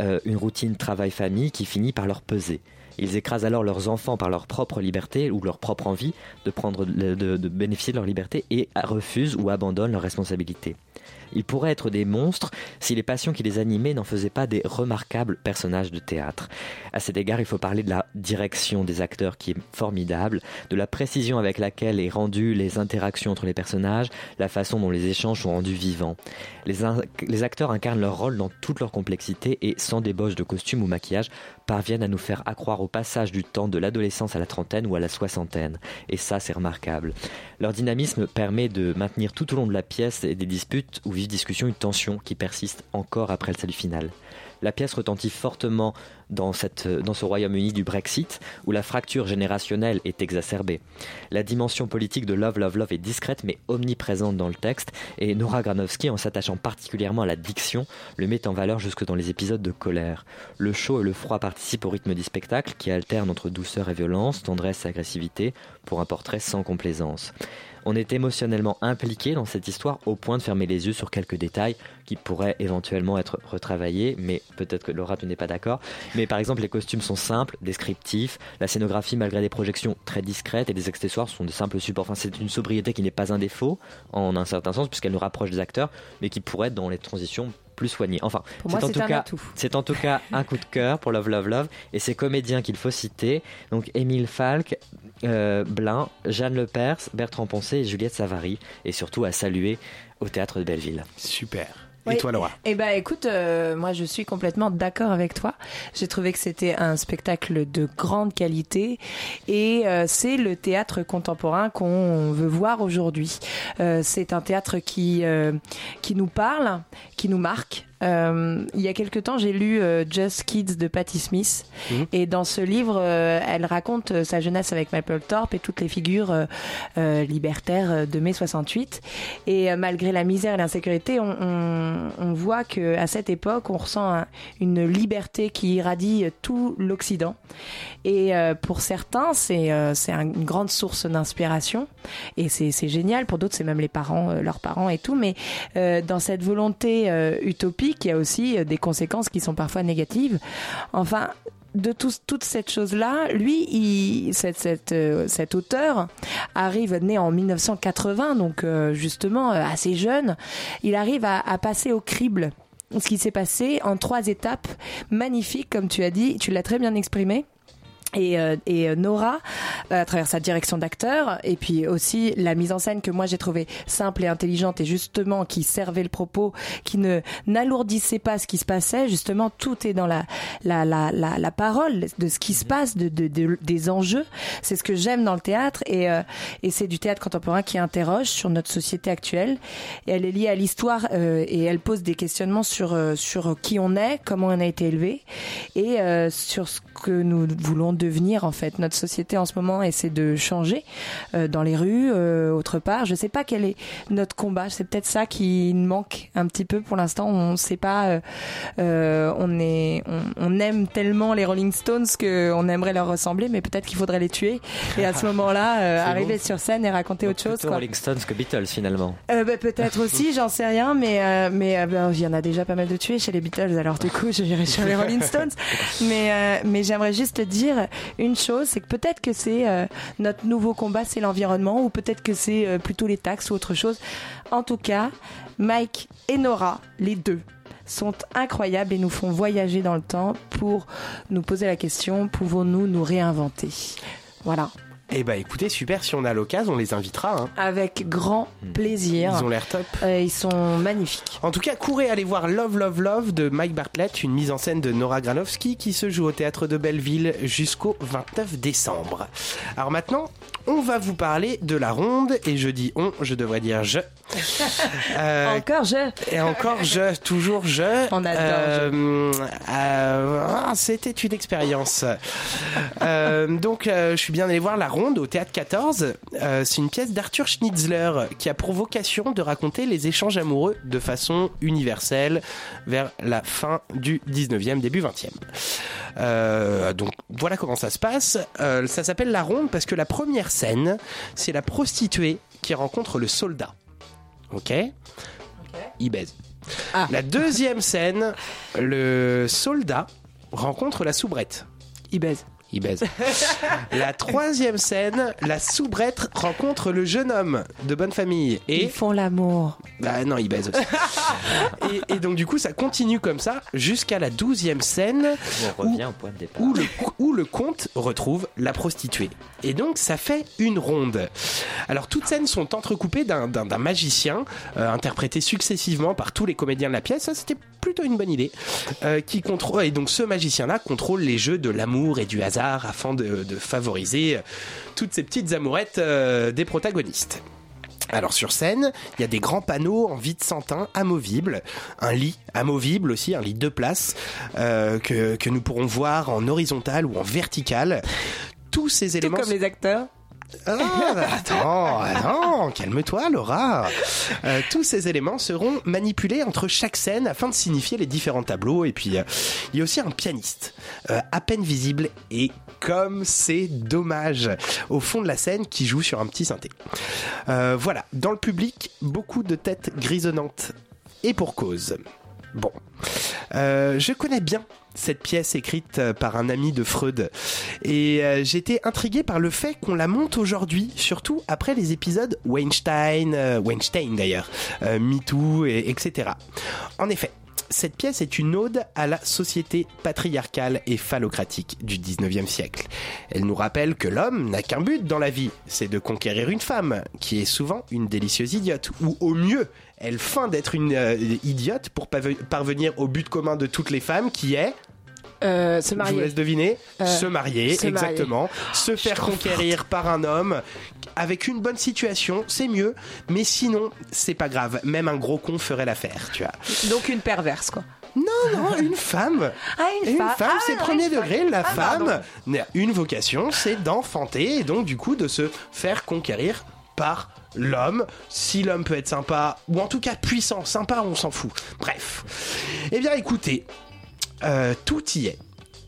euh, une routine travail-famille qui finit par leur peser. Ils écrasent alors leurs enfants par leur propre liberté ou leur propre envie de, prendre, de, de bénéficier de leur liberté et refusent ou abandonnent leurs responsabilités. Ils pourraient être des monstres si les passions qui les animaient n'en faisaient pas des remarquables personnages de théâtre. À cet égard, il faut parler de la direction des acteurs qui est formidable, de la précision avec laquelle est rendue les interactions entre les personnages, la façon dont les échanges sont rendus vivants. Les, in- les acteurs incarnent leur rôle dans toute leur complexité et, sans débauche de costumes ou maquillage, parviennent à nous faire accroire au passage du temps de l'adolescence à la trentaine ou à la soixantaine. Et ça, c'est remarquable. Leur dynamisme permet de maintenir tout au long de la pièce et des disputes ou vives discussions une tension qui persiste encore après le salut final. La pièce retentit fortement dans, cette, dans ce Royaume-Uni du Brexit, où la fracture générationnelle est exacerbée. La dimension politique de Love Love Love est discrète mais omniprésente dans le texte, et Nora Granovski, en s'attachant particulièrement à la diction, le met en valeur jusque dans les épisodes de colère. Le chaud et le froid participent au rythme du spectacle, qui alterne entre douceur et violence, tendresse et agressivité, pour un portrait sans complaisance. On est émotionnellement impliqué dans cette histoire au point de fermer les yeux sur quelques détails qui pourraient éventuellement être retravaillés, mais peut-être que Laura, tu n'es pas d'accord. Mais par exemple, les costumes sont simples, descriptifs, la scénographie, malgré des projections très discrètes, et les accessoires sont des simples supports. Enfin, c'est une sobriété qui n'est pas un défaut, en un certain sens, puisqu'elle nous rapproche des acteurs, mais qui pourrait être dans les transitions plus soignées. Enfin, pour c'est, moi, en c'est, tout cas, c'est en tout cas un coup de cœur pour Love Love Love, et ces comédiens qu'il faut citer, donc Émile Falck, Euh, Blin, Jeanne Lepers, Bertrand Poncet et Juliette Savary, et surtout à saluer au Théâtre de Belleville. Super. Oui. Et toi, Laura ? Eh ben, écoute, euh, moi, je suis complètement d'accord avec toi. J'ai trouvé que c'était un spectacle de grande qualité et euh, c'est le théâtre contemporain qu'on veut voir aujourd'hui. Euh, c'est un théâtre qui euh, qui nous parle, qui nous marque. Euh, il y a quelque temps, j'ai lu euh, Just Kids de Patti Smith, mmh. et dans ce livre, euh, elle raconte euh, sa jeunesse avec Mapplethorpe et toutes les figures euh, euh, libertaires de mai soixante-huit. Et euh, malgré la misère et l'insécurité, on, on, on voit que à cette époque, on ressent un, une liberté qui irradie tout l'Occident. Et euh, pour certains, c'est euh, c'est une grande source d'inspiration et c'est c'est génial. Pour d'autres, c'est même les parents, euh, leurs parents et tout. Mais euh, dans cette volonté euh, utopique, il y a aussi des conséquences qui sont parfois négatives. Enfin, de tout, toute cette chose-là, lui, il, cette, cette, euh, cet auteur arrive, né en dix-neuf cent quatre-vingts, donc euh, justement euh, assez jeune, il arrive à, à passer au crible ce qui s'est passé en trois étapes magnifiques, comme tu as dit, tu l'as très bien exprimé. Et, euh, et Nora, à travers sa direction d'acteur, et puis aussi la mise en scène que moi j'ai trouvée simple et intelligente et justement qui servait le propos, qui ne n'alourdissait pas ce qui se passait. Justement, tout est dans la la la la, la parole de ce qui se passe, de, de, de des enjeux. C'est ce que j'aime dans le théâtre et euh, et c'est du théâtre contemporain qui interroge sur notre société actuelle. Et elle est liée à l'histoire euh, et elle pose des questionnements sur euh, sur qui on est, comment on a été élevé et euh, sur ce que nous voulons devenir en fait. Notre société en ce moment essaie de changer euh, dans les rues, euh, autre part. Je sais pas quel est notre combat. C'est peut-être ça qui manque un petit peu pour l'instant. On sait pas. Euh, euh, on est, on, on aime tellement les Rolling Stones que on aimerait leur ressembler, mais peut-être qu'il faudrait les tuer. Et à ce moment-là, euh, arriver bon. sur scène et raconter donc autre chose. Quoi. Rolling Stones que Beatles finalement. Euh, bah, peut-être aussi, j'en sais rien, mais euh, mais euh, bah, il y en a déjà pas mal de tués chez les Beatles. Alors du coup, je j'irai sur les Rolling Stones. Mais euh, mais j'aimerais juste te dire une chose, c'est que peut-être que c'est euh, notre nouveau combat, c'est l'environnement, ou peut-être que c'est euh, plutôt les taxes ou autre chose. En tout cas, Mike et Nora, les deux, sont incroyables et nous font voyager dans le temps pour nous poser la question, pouvons-nous nous réinventer ? Voilà. Eh ben écoutez, super, si on a l'occasion, on les invitera. Hein. Avec grand plaisir. Ils ont l'air top. Euh, ils sont magnifiques. En tout cas, courez aller voir Love Love Love de Mike Bartlett, une mise en scène de Nora Granovski qui se joue au Théâtre de Belleville jusqu'au vingt-neuf décembre. Alors maintenant, on va vous parler de La Ronde, et je dis on, je devrais dire je. Euh, encore je. Et encore je, toujours je. On adore euh, je. Euh, ah, c'était une expérience. euh, donc, euh, je suis bien allé voir La Ronde au Théâtre quatorze, euh, c'est une pièce d'Arthur Schnitzler qui a pour vocation de raconter les échanges amoureux de façon universelle vers la fin du dix-neuvième, début vingtième. Euh, donc voilà comment ça se passe. Euh, ça s'appelle La Ronde parce que la première scène, c'est la prostituée qui rencontre le soldat. Ok, okay. Il baise. Ah. La deuxième scène, le soldat rencontre la soubrette. Il baise. il baise. La troisième scène, la soubrette rencontre le jeune homme de bonne famille. Et... ils font l'amour. Bah non, il baise aussi. et, et donc du coup, ça continue comme ça jusqu'à la douzième scène on revient où, au point de départ. Où, le, où le comte retrouve la prostituée. Et donc, ça fait une ronde. Alors, toutes scènes sont entrecoupées d'un, d'un, d'un magicien euh, interprété successivement par tous les comédiens de la pièce. Ça, c'était plutôt une bonne idée. Euh, qui contrôle, et donc, ce magicien-là contrôle les jeux de l'amour et du hasard afin de, de favoriser toutes ces petites amourettes euh, des protagonistes. Alors sur scène, il y a des grands panneaux en vide santin amovibles, un lit amovible aussi, un lit de place euh, que, que nous pourrons voir en horizontal ou en vertical. Tous ces éléments... tout comme les acteurs. Ah, bah attends, attends, calme-toi Laura. Euh, tous ces éléments seront manipulés entre chaque scène afin de signifier les différents tableaux. Et puis, euh, il y a aussi un pianiste, euh, à peine visible et comme c'est dommage, au fond de la scène qui joue sur un petit synthé. Euh, voilà, dans le public, beaucoup de têtes grisonnantes et pour cause. Bon, euh, je connais bien cette pièce écrite par un ami de Freud et euh, j'étais intrigué par le fait qu'on la monte aujourd'hui, surtout après les épisodes Weinstein, euh, Weinstein d'ailleurs, euh, Me Too, et, etc. En effet, cette pièce est une ode à la société patriarcale et phallocratique du dix-neuvième siècle. Elle nous rappelle que l'homme n'a qu'un but dans la vie, c'est de conquérir une femme, qui est souvent une délicieuse idiote, ou au mieux, elle feint d'être une euh, idiote pour parvenir au but commun de toutes les femmes, qui est... Euh, se marier. Je vous laisse deviner. Euh, se marier, se exactement. Marier. Se faire conquérir par un homme. Avec une bonne situation, c'est mieux. Mais sinon, c'est pas grave. Même un gros con ferait l'affaire, tu vois. Donc une perverse, quoi. Non, non, une femme. Ah, une, une fa- femme, ah, c'est non, premier degré. La ah, femme n'a une vocation, c'est d'enfanter. Et donc, du coup, de se faire conquérir par l'homme, si l'homme peut être sympa, ou en tout cas puissant. Sympa, on s'en fout. Bref. Eh bien, écoutez... Euh, tout y est,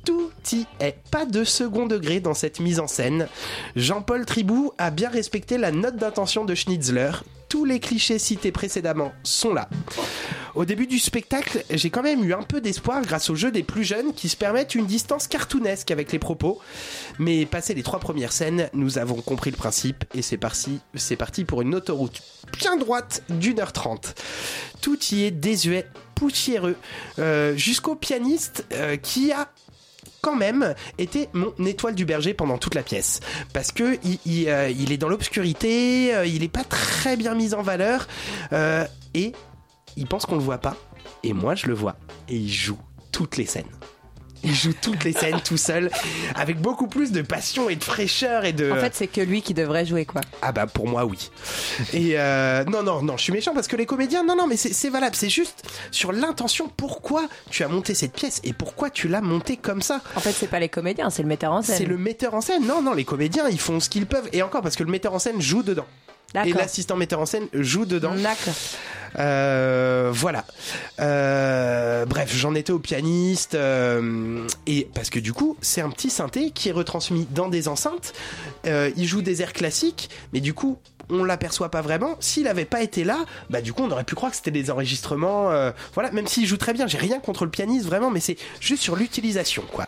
tout y est, pas de second degré dans cette mise en scène. Jean-Paul Tribou a bien respecté la note d'intention de Schnitzler, tous les clichés cités précédemment sont là. Au début du spectacle, j'ai quand même eu un peu d'espoir grâce au jeu des plus jeunes qui se permettent une distance cartoonesque avec les propos. Mais passé les trois premières scènes, nous avons compris le principe et c'est parti, c'est parti pour une autoroute bien droite d'une heure trente. Tout y est désuet, poussiéreux, euh, jusqu'au pianiste euh, qui a quand même était mon étoile du berger pendant toute la pièce parce que il, il, euh, il est dans l'obscurité, euh, il est pas très bien mis en valeur euh, et il pense qu'on le voit pas et moi je le vois et il joue toutes les scènes. Il joue toutes les scènes tout seul avec beaucoup plus de passion et de fraîcheur et de... En fait c'est que lui qui devrait jouer quoi. Ah bah pour moi oui. Et euh, non non non je suis méchant parce que les comédiens non non mais c'est, c'est valable, c'est juste sur l'intention pourquoi tu as monté cette pièce et pourquoi tu l'as montée comme ça. En fait c'est pas les comédiens, c'est le metteur en scène. C'est le metteur en scène, non non les comédiens ils font ce qu'ils peuvent et encore parce que le metteur en scène joue dedans. D'accord. Et l'assistant metteur en scène joue dedans. D'accord. Euh, voilà. Euh, bref, j'en étais au pianiste euh, et parce que du coup, c'est un petit synthé qui est retransmis dans des enceintes. Euh, il joue des airs classiques, mais du coup, on l'aperçoit pas vraiment. S'il avait pas été là, bah du coup, on aurait pu croire que c'était des enregistrements. Euh, voilà. Même s'il joue très bien, j'ai rien contre le pianiste vraiment, mais c'est juste sur l'utilisation, quoi.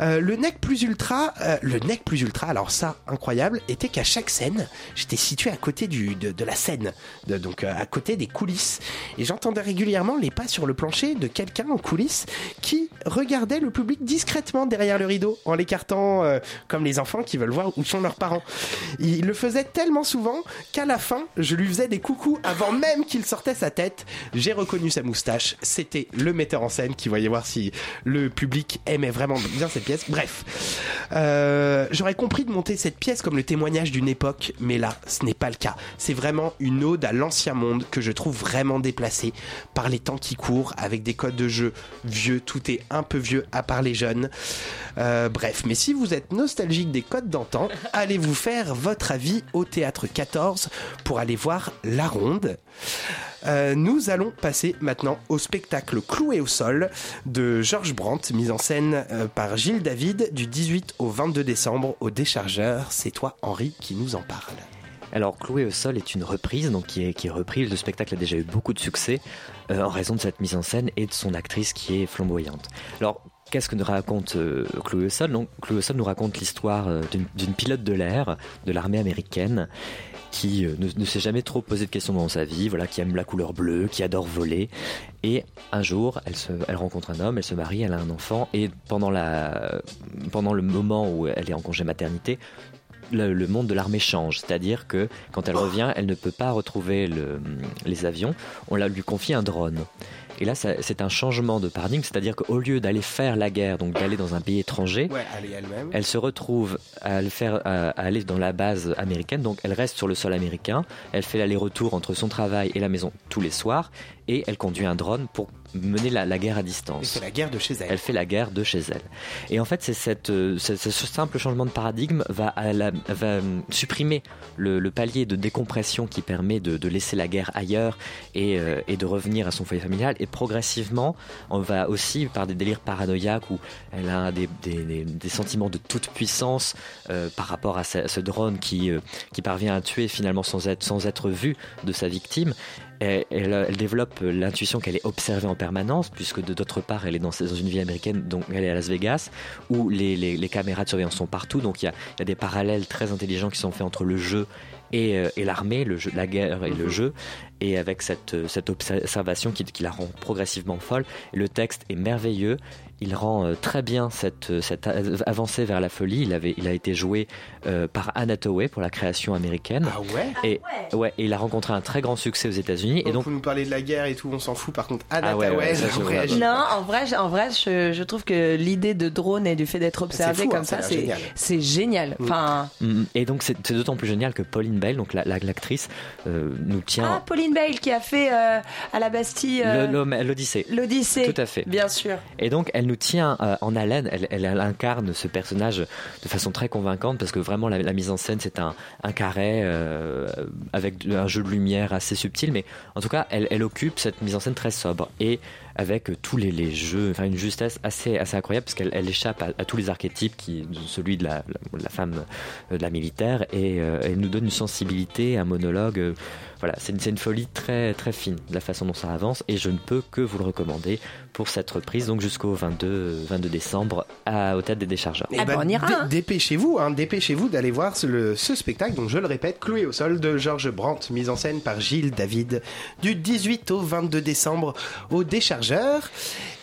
Euh, le nec plus ultra, euh, le nec plus ultra. Alors ça, incroyable, était qu'à chaque scène, j'étais situé à côté du de, de la scène, de, donc euh, à côté des coulisses. Et j'entendais régulièrement les pas sur le plancher de quelqu'un en coulisses qui regardait le public discrètement derrière le rideau en l'écartant euh, comme les enfants qui veulent voir où sont leurs parents. Il le faisait tellement souvent qu'à la fin, je lui faisais des coucous avant même qu'il sortait sa tête. J'ai reconnu sa moustache. C'était le metteur en scène qui voyait voir si le public aimait vraiment bien cette pièce. Bref, euh, j'aurais compris de monter cette pièce comme le témoignage d'une époque, mais là, ce n'est pas le cas. C'est vraiment une ode à l'ancien monde que je trouve vraiment déplacé par les temps qui courent avec des codes de jeu vieux, tout est un peu vieux à part les jeunes euh, bref, mais si vous êtes nostalgique des codes d'antan, allez vous faire votre avis au Théâtre quatorze pour aller voir La Ronde. Euh, nous allons passer maintenant au spectacle Cloué au sol de George Brant, mis en scène euh, par Gilles David du dix-huit au vingt-deux décembre au Déchargeur. C'est toi Henri qui nous en parle. Alors, Cloué au sol est une reprise, donc qui est, qui est reprise. Le spectacle a déjà eu beaucoup de succès euh, en raison de cette mise en scène et de son actrice qui est flamboyante. Alors, Qu'est-ce que nous raconte euh, Cloué au sol? Donc, Cloué au sol nous raconte l'histoire euh, d'une, d'une pilote de l'air de l'armée américaine qui euh, ne, ne s'est jamais trop posé de questions dans sa vie, voilà, qui aime la couleur bleue, qui adore voler. Et un jour, elle, se, elle rencontre un homme, elle se marie, elle a un enfant. Et pendant, la, pendant le moment où elle est en congé maternité, le, le monde de l'armée change. C'est-à-dire que quand elle revient, elle ne peut pas retrouver le, les avions. On la, lui confie un drone. Et là, ça, c'est un changement de paradigme, c'est-à-dire qu'au lieu d'aller faire la guerre, donc d'aller dans un pays étranger, ouais, elle, elle se retrouve à, le faire, à, à aller dans la base américaine, donc elle reste sur le sol américain, elle fait l'aller-retour entre son travail et la maison tous les soirs, et elle conduit un drone pour mener la, la guerre à distance. Elle fait la guerre de chez elle. Elle fait la guerre de chez elle. Et en fait, c'est cette, c'est, ce simple changement de paradigme va, à la, va supprimer le, le palier de décompression qui permet de, de laisser la guerre ailleurs et, euh, et de revenir à son foyer familial. Et progressivement, on va aussi par des délires paranoïaques où elle a des, des, des sentiments de toute puissance euh, par rapport à ce, à ce drone qui, euh, qui parvient à tuer finalement sans être, sans être vu de sa victime. Elle, elle, elle développe l'intuition qu'elle est observée en permanence, puisque de, d'autre part elle est dans, dans une ville américaine, donc elle est à Las Vegas où les, les, les caméras de surveillance sont partout, donc il y a, y a des parallèles très intelligents qui sont faits entre le jeu et, euh, et l'armée, le jeu, la guerre et le jeu, et avec cette, cette observation qui, qui la rend progressivement folle. Le texte est merveilleux, il rend euh, très bien cette, cette avancée vers la folie. Il, avait, il a été joué euh, par Anatoway pour la création américaine. Ah ouais. Et ah ouais. Ouais, et il a rencontré un très grand succès aux États-Unis. Donc, et donc vous nous parlez de la guerre et tout, on s'en fout. Par contre, Anatoway, ah ouais, ouais, ça, je réagis. Non, en vrai, en vrai, je, je trouve que l'idée de drone et du fait d'être observé fou, comme hein, ça, c'est génial. C'est génial. Mmh. Enfin. Et donc c'est, c'est d'autant plus génial que Pauline Bale, donc la, la, l'actrice, euh, nous tient. Ah, Pauline Bale qui a fait euh, à la Bastille euh, le, le, l'Odyssée. L'Odyssée. Tout à fait. Bien sûr. Et donc elle nous tient euh, en haleine, elle, elle, elle incarne ce personnage de façon très convaincante, parce que vraiment la, la mise en scène c'est un, un carré euh, avec un jeu de lumière assez subtil, mais en tout cas elle, elle occupe cette mise en scène très sobre et avec tous les, les jeux, enfin une justesse assez, assez incroyable, parce qu'elle elle échappe à, à tous les archétypes, qui, celui de la, la, la femme, de la militaire, et euh, elle nous donne une sensibilité, un monologue, euh, voilà, c'est une, c'est une folie très, très fine, de la façon dont ça avance, et je ne peux que vous le recommander pour cette reprise, donc jusqu'au vingt-deux décembre à, au Théâtre des Déchargeurs. Et ah bah, on ira, hein. Dépêchez-vous, hein, dépêchez-vous d'aller voir ce, le, ce spectacle, donc je le répète, Cloué au sol de George Brant, mise en scène par Gilles David, du dix-huit au vingt-deux décembre au Déchargeur.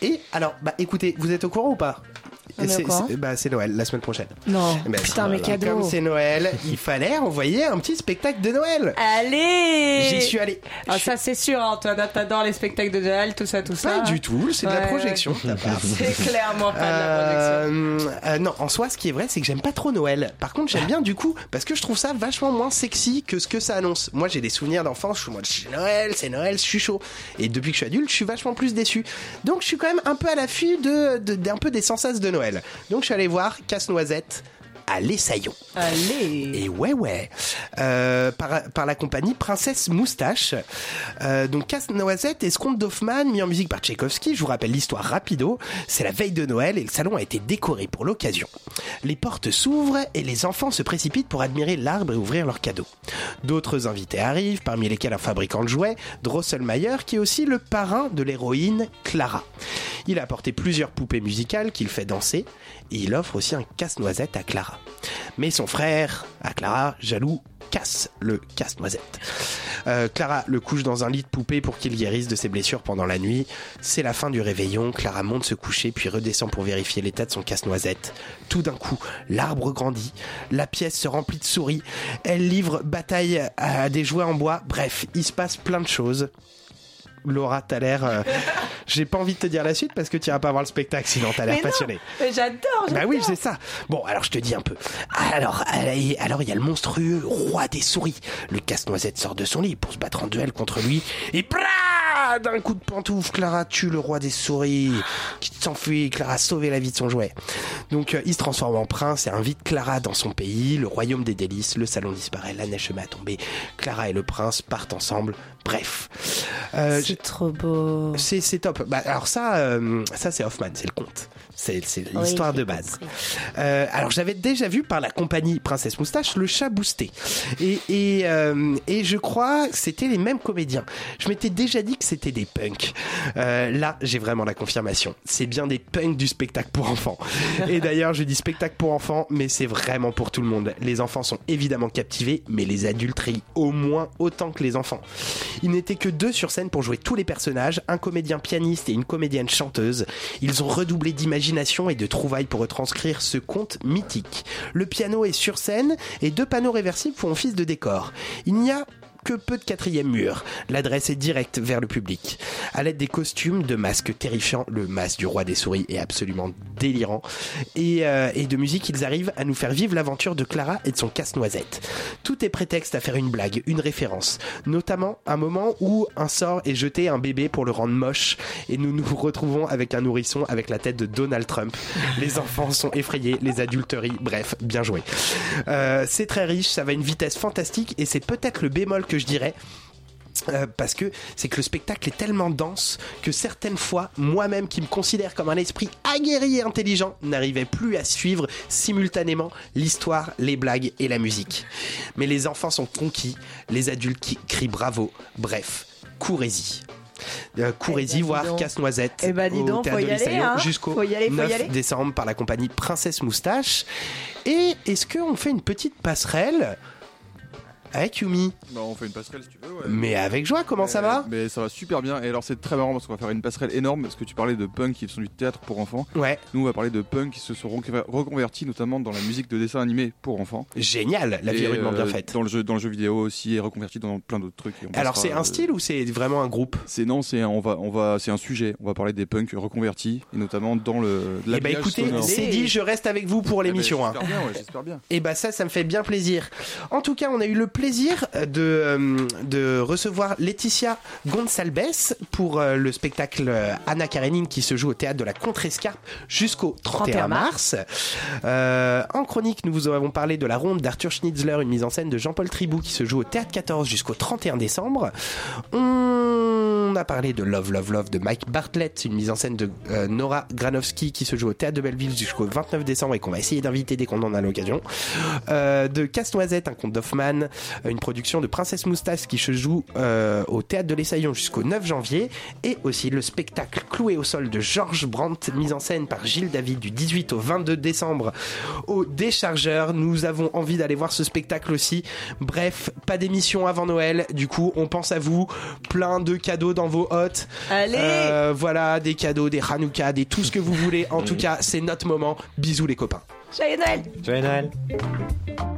Et alors, bah écoutez, vous êtes au courant ou pas? C'est, c'est, bah, c'est Noël la semaine prochaine. Non, bah, putain, mes cadeaux. Comme c'est Noël, il fallait envoyer un petit spectacle de Noël. Allez, j'y suis allé. Ah, ça c'est sûr, Antoine, t'adores les spectacles de Noël, tout ça, tout pas ça. Pas du tout, c'est ouais, de la projection. Ouais. C'est clairement pas euh, de la projection. Euh, non, en soi, ce qui est vrai, c'est que j'aime pas trop Noël. Par contre, j'aime bien du coup, parce que je trouve ça vachement moins sexy que ce que ça annonce. Moi, j'ai des souvenirs d'enfance, je suis moi, c'est Noël, c'est Noël, je suis chaud. Et depuis que je suis adulte, je suis vachement plus déçu. Donc, je suis quand même un peu à l'affût de, de d'un peu des sensasses de Noël. Donc je suis allé voir Casse-Noisette à l'Essaïon. Allez. Et ouais ouais euh, par, par la compagnie Princesse Moustache. euh, Donc Casse-Noisette, escompte d'Hoffmann, mis en musique par Tchaikovsky. Je vous rappelle l'histoire rapido. C'est la veille de Noël et le salon a été décoré pour l'occasion. Les portes s'ouvrent et les enfants se précipitent pour admirer l'arbre et ouvrir leurs cadeaux. D'autres invités arrivent, parmi lesquels un fabricant de jouets, Drosselmayer, qui est aussi le parrain de l'héroïne Clara. Il a apporté plusieurs poupées musicales qu'il fait danser et il offre aussi un casse-noisette à Clara. Mais son frère, à Clara, jaloux, casse le casse-noisette. Euh, Clara le couche dans un lit de poupée pour qu'il guérisse de ses blessures pendant la nuit. C'est la fin du réveillon, Clara monte se coucher puis redescend pour vérifier l'état de son casse-noisette. Tout d'un coup, l'arbre grandit, la pièce se remplit de souris, elle livre bataille à des jouets en bois, bref, il se passe plein de choses. Laura, t'as l'air... Euh, j'ai pas envie de te dire la suite parce que tu iras pas voir le spectacle, sinon t'as l'air mais passionnée. Non, mais j'adore, j'adore. Bah oui, c'est ça. Bon, alors je te dis un peu. Alors, alors il y a le monstrueux roi des souris. Le casse-noisette sort de son lit pour se battre en duel contre lui. Et plaaah, d'un coup de pantoufle, Clara tue le roi des souris qui s'enfuit. Clara a sauvé la vie de son jouet. Donc, euh, il se transforme en prince et invite Clara dans son pays, le royaume des délices. Le salon disparaît, la neige se met à tomber. Clara et le prince partent ensemble Bref. Euh, c'est je... trop beau. C'est, c'est top. Bah, alors ça, euh, ça c'est Hoffmann, c'est le conte. C'est, c'est l'histoire oui, de base. Euh, alors j'avais déjà vu par la compagnie Princesse Moustache le chat boosté. Et, et, euh, et je crois que c'était les mêmes comédiens. Je m'étais déjà dit que c'était des punks. Euh, là, j'ai vraiment la confirmation. C'est bien des punks du spectacle pour enfants. Et d'ailleurs, je dis spectacle pour enfants, mais c'est vraiment pour tout le monde. Les enfants sont évidemment captivés, mais les adultes rient au moins autant que les enfants. Ils n'étaient que deux sur scène pour jouer tous les personnages, un comédien pianiste et une comédienne chanteuse. Ils ont redoublé d'imagination et de trouvailles pour retranscrire ce conte mythique. Le piano est sur scène et deux panneaux réversibles font office de décor. Il n'y a que peu de quatrième mur. L'adresse est directe vers le public. À l'aide des costumes, de masques terrifiants, le masque du roi des souris est absolument délirant, et, euh, et de musique, ils arrivent à nous faire vivre l'aventure de Clara et de son casse-noisette. Tout est prétexte à faire une blague, une référence, notamment un moment où un sort est jeté à un bébé pour le rendre moche, et nous nous retrouvons avec un nourrisson avec la tête de Donald Trump. Les enfants sont effrayés, les adultes rient, bref, bien joué. Euh, c'est très riche, ça va à une vitesse fantastique, et c'est peut-être le bémol que que je dirais, euh, parce que c'est que le spectacle est tellement dense que certaines fois, moi-même qui me considère comme un esprit aguerri et intelligent, n'arrivais plus à suivre simultanément l'histoire, les blagues et la musique. Mais les enfants sont conquis, les adultes qui crient bravo, bref, courez-y. Euh, Courez-y, eh ben, voir Casse-Noisette eh ben, au Théâtre de l'Essaïon, hein, jusqu'au y aller, neuf décembre par la compagnie Princesse Moustache. Et est-ce qu'on fait une petite passerelle avec Yumi? Bah on fait une passerelle si tu veux, ouais. Mais avec joie, comment mais, ça va? Mais ça va super bien. Et alors c'est très marrant parce qu'on va faire une passerelle énorme, parce que tu parlais de punks qui sont du théâtre pour enfants. Ouais. Nous on va parler de punks qui se sont reconvertis notamment dans la musique de dessin animé pour enfants. Génial, la vie est vraiment euh, bien faite. Dans le jeu, dans le jeu vidéo aussi, et reconvertis dans plein d'autres trucs. Alors c'est un euh, style ou c'est vraiment un groupe? C'est non, c'est un, on va on va c'est un sujet. On va parler des punks reconvertis et notamment dans le. Et bah écoutez, sonore. C'est dit, je reste avec vous pour l'émission. Bah, j'espère hein. bien, ouais, j'espère bien. Et bah ça, ça me fait bien plaisir. En tout cas, on a eu le plaisir plaisir de, de recevoir Laetitia Gonzalbes pour le spectacle Anna Karénine qui se joue au Théâtre de la Contrescarpe jusqu'au trente et un mars. Euh, en chronique, nous vous avons parlé de La Ronde d'Arthur Schnitzler, une mise en scène de Jean-Paul Tribou qui se joue au Théâtre quatorze jusqu'au trente et un décembre. On a parlé de Love Love Love de Mike Bartlett, une mise en scène de euh, Nora Granovski qui se joue au Théâtre de Belleville jusqu'au vingt-neuf décembre et qu'on va essayer d'inviter dès qu'on en a l'occasion. Euh, de Casse-Noisette, un conte d'Hoffmann, une production de Princesse Moustache qui se joue euh, au Théâtre de l'Essaïon jusqu'au neuf janvier, et aussi le spectacle Cloué au sol de George Brant, mise en scène par Gilles David du dix-huit au vingt-deux décembre au Déchargeur. Nous avons envie d'aller voir ce spectacle aussi. Bref, pas d'émission avant Noël, du coup on pense à vous, plein de cadeaux dans vos hôtes. Allez euh, voilà, des cadeaux, des Hanouka, des tout ce que vous voulez. En tout cas, c'est notre moment. Bisous les copains. Joyeux Noël. Joyeux Noël.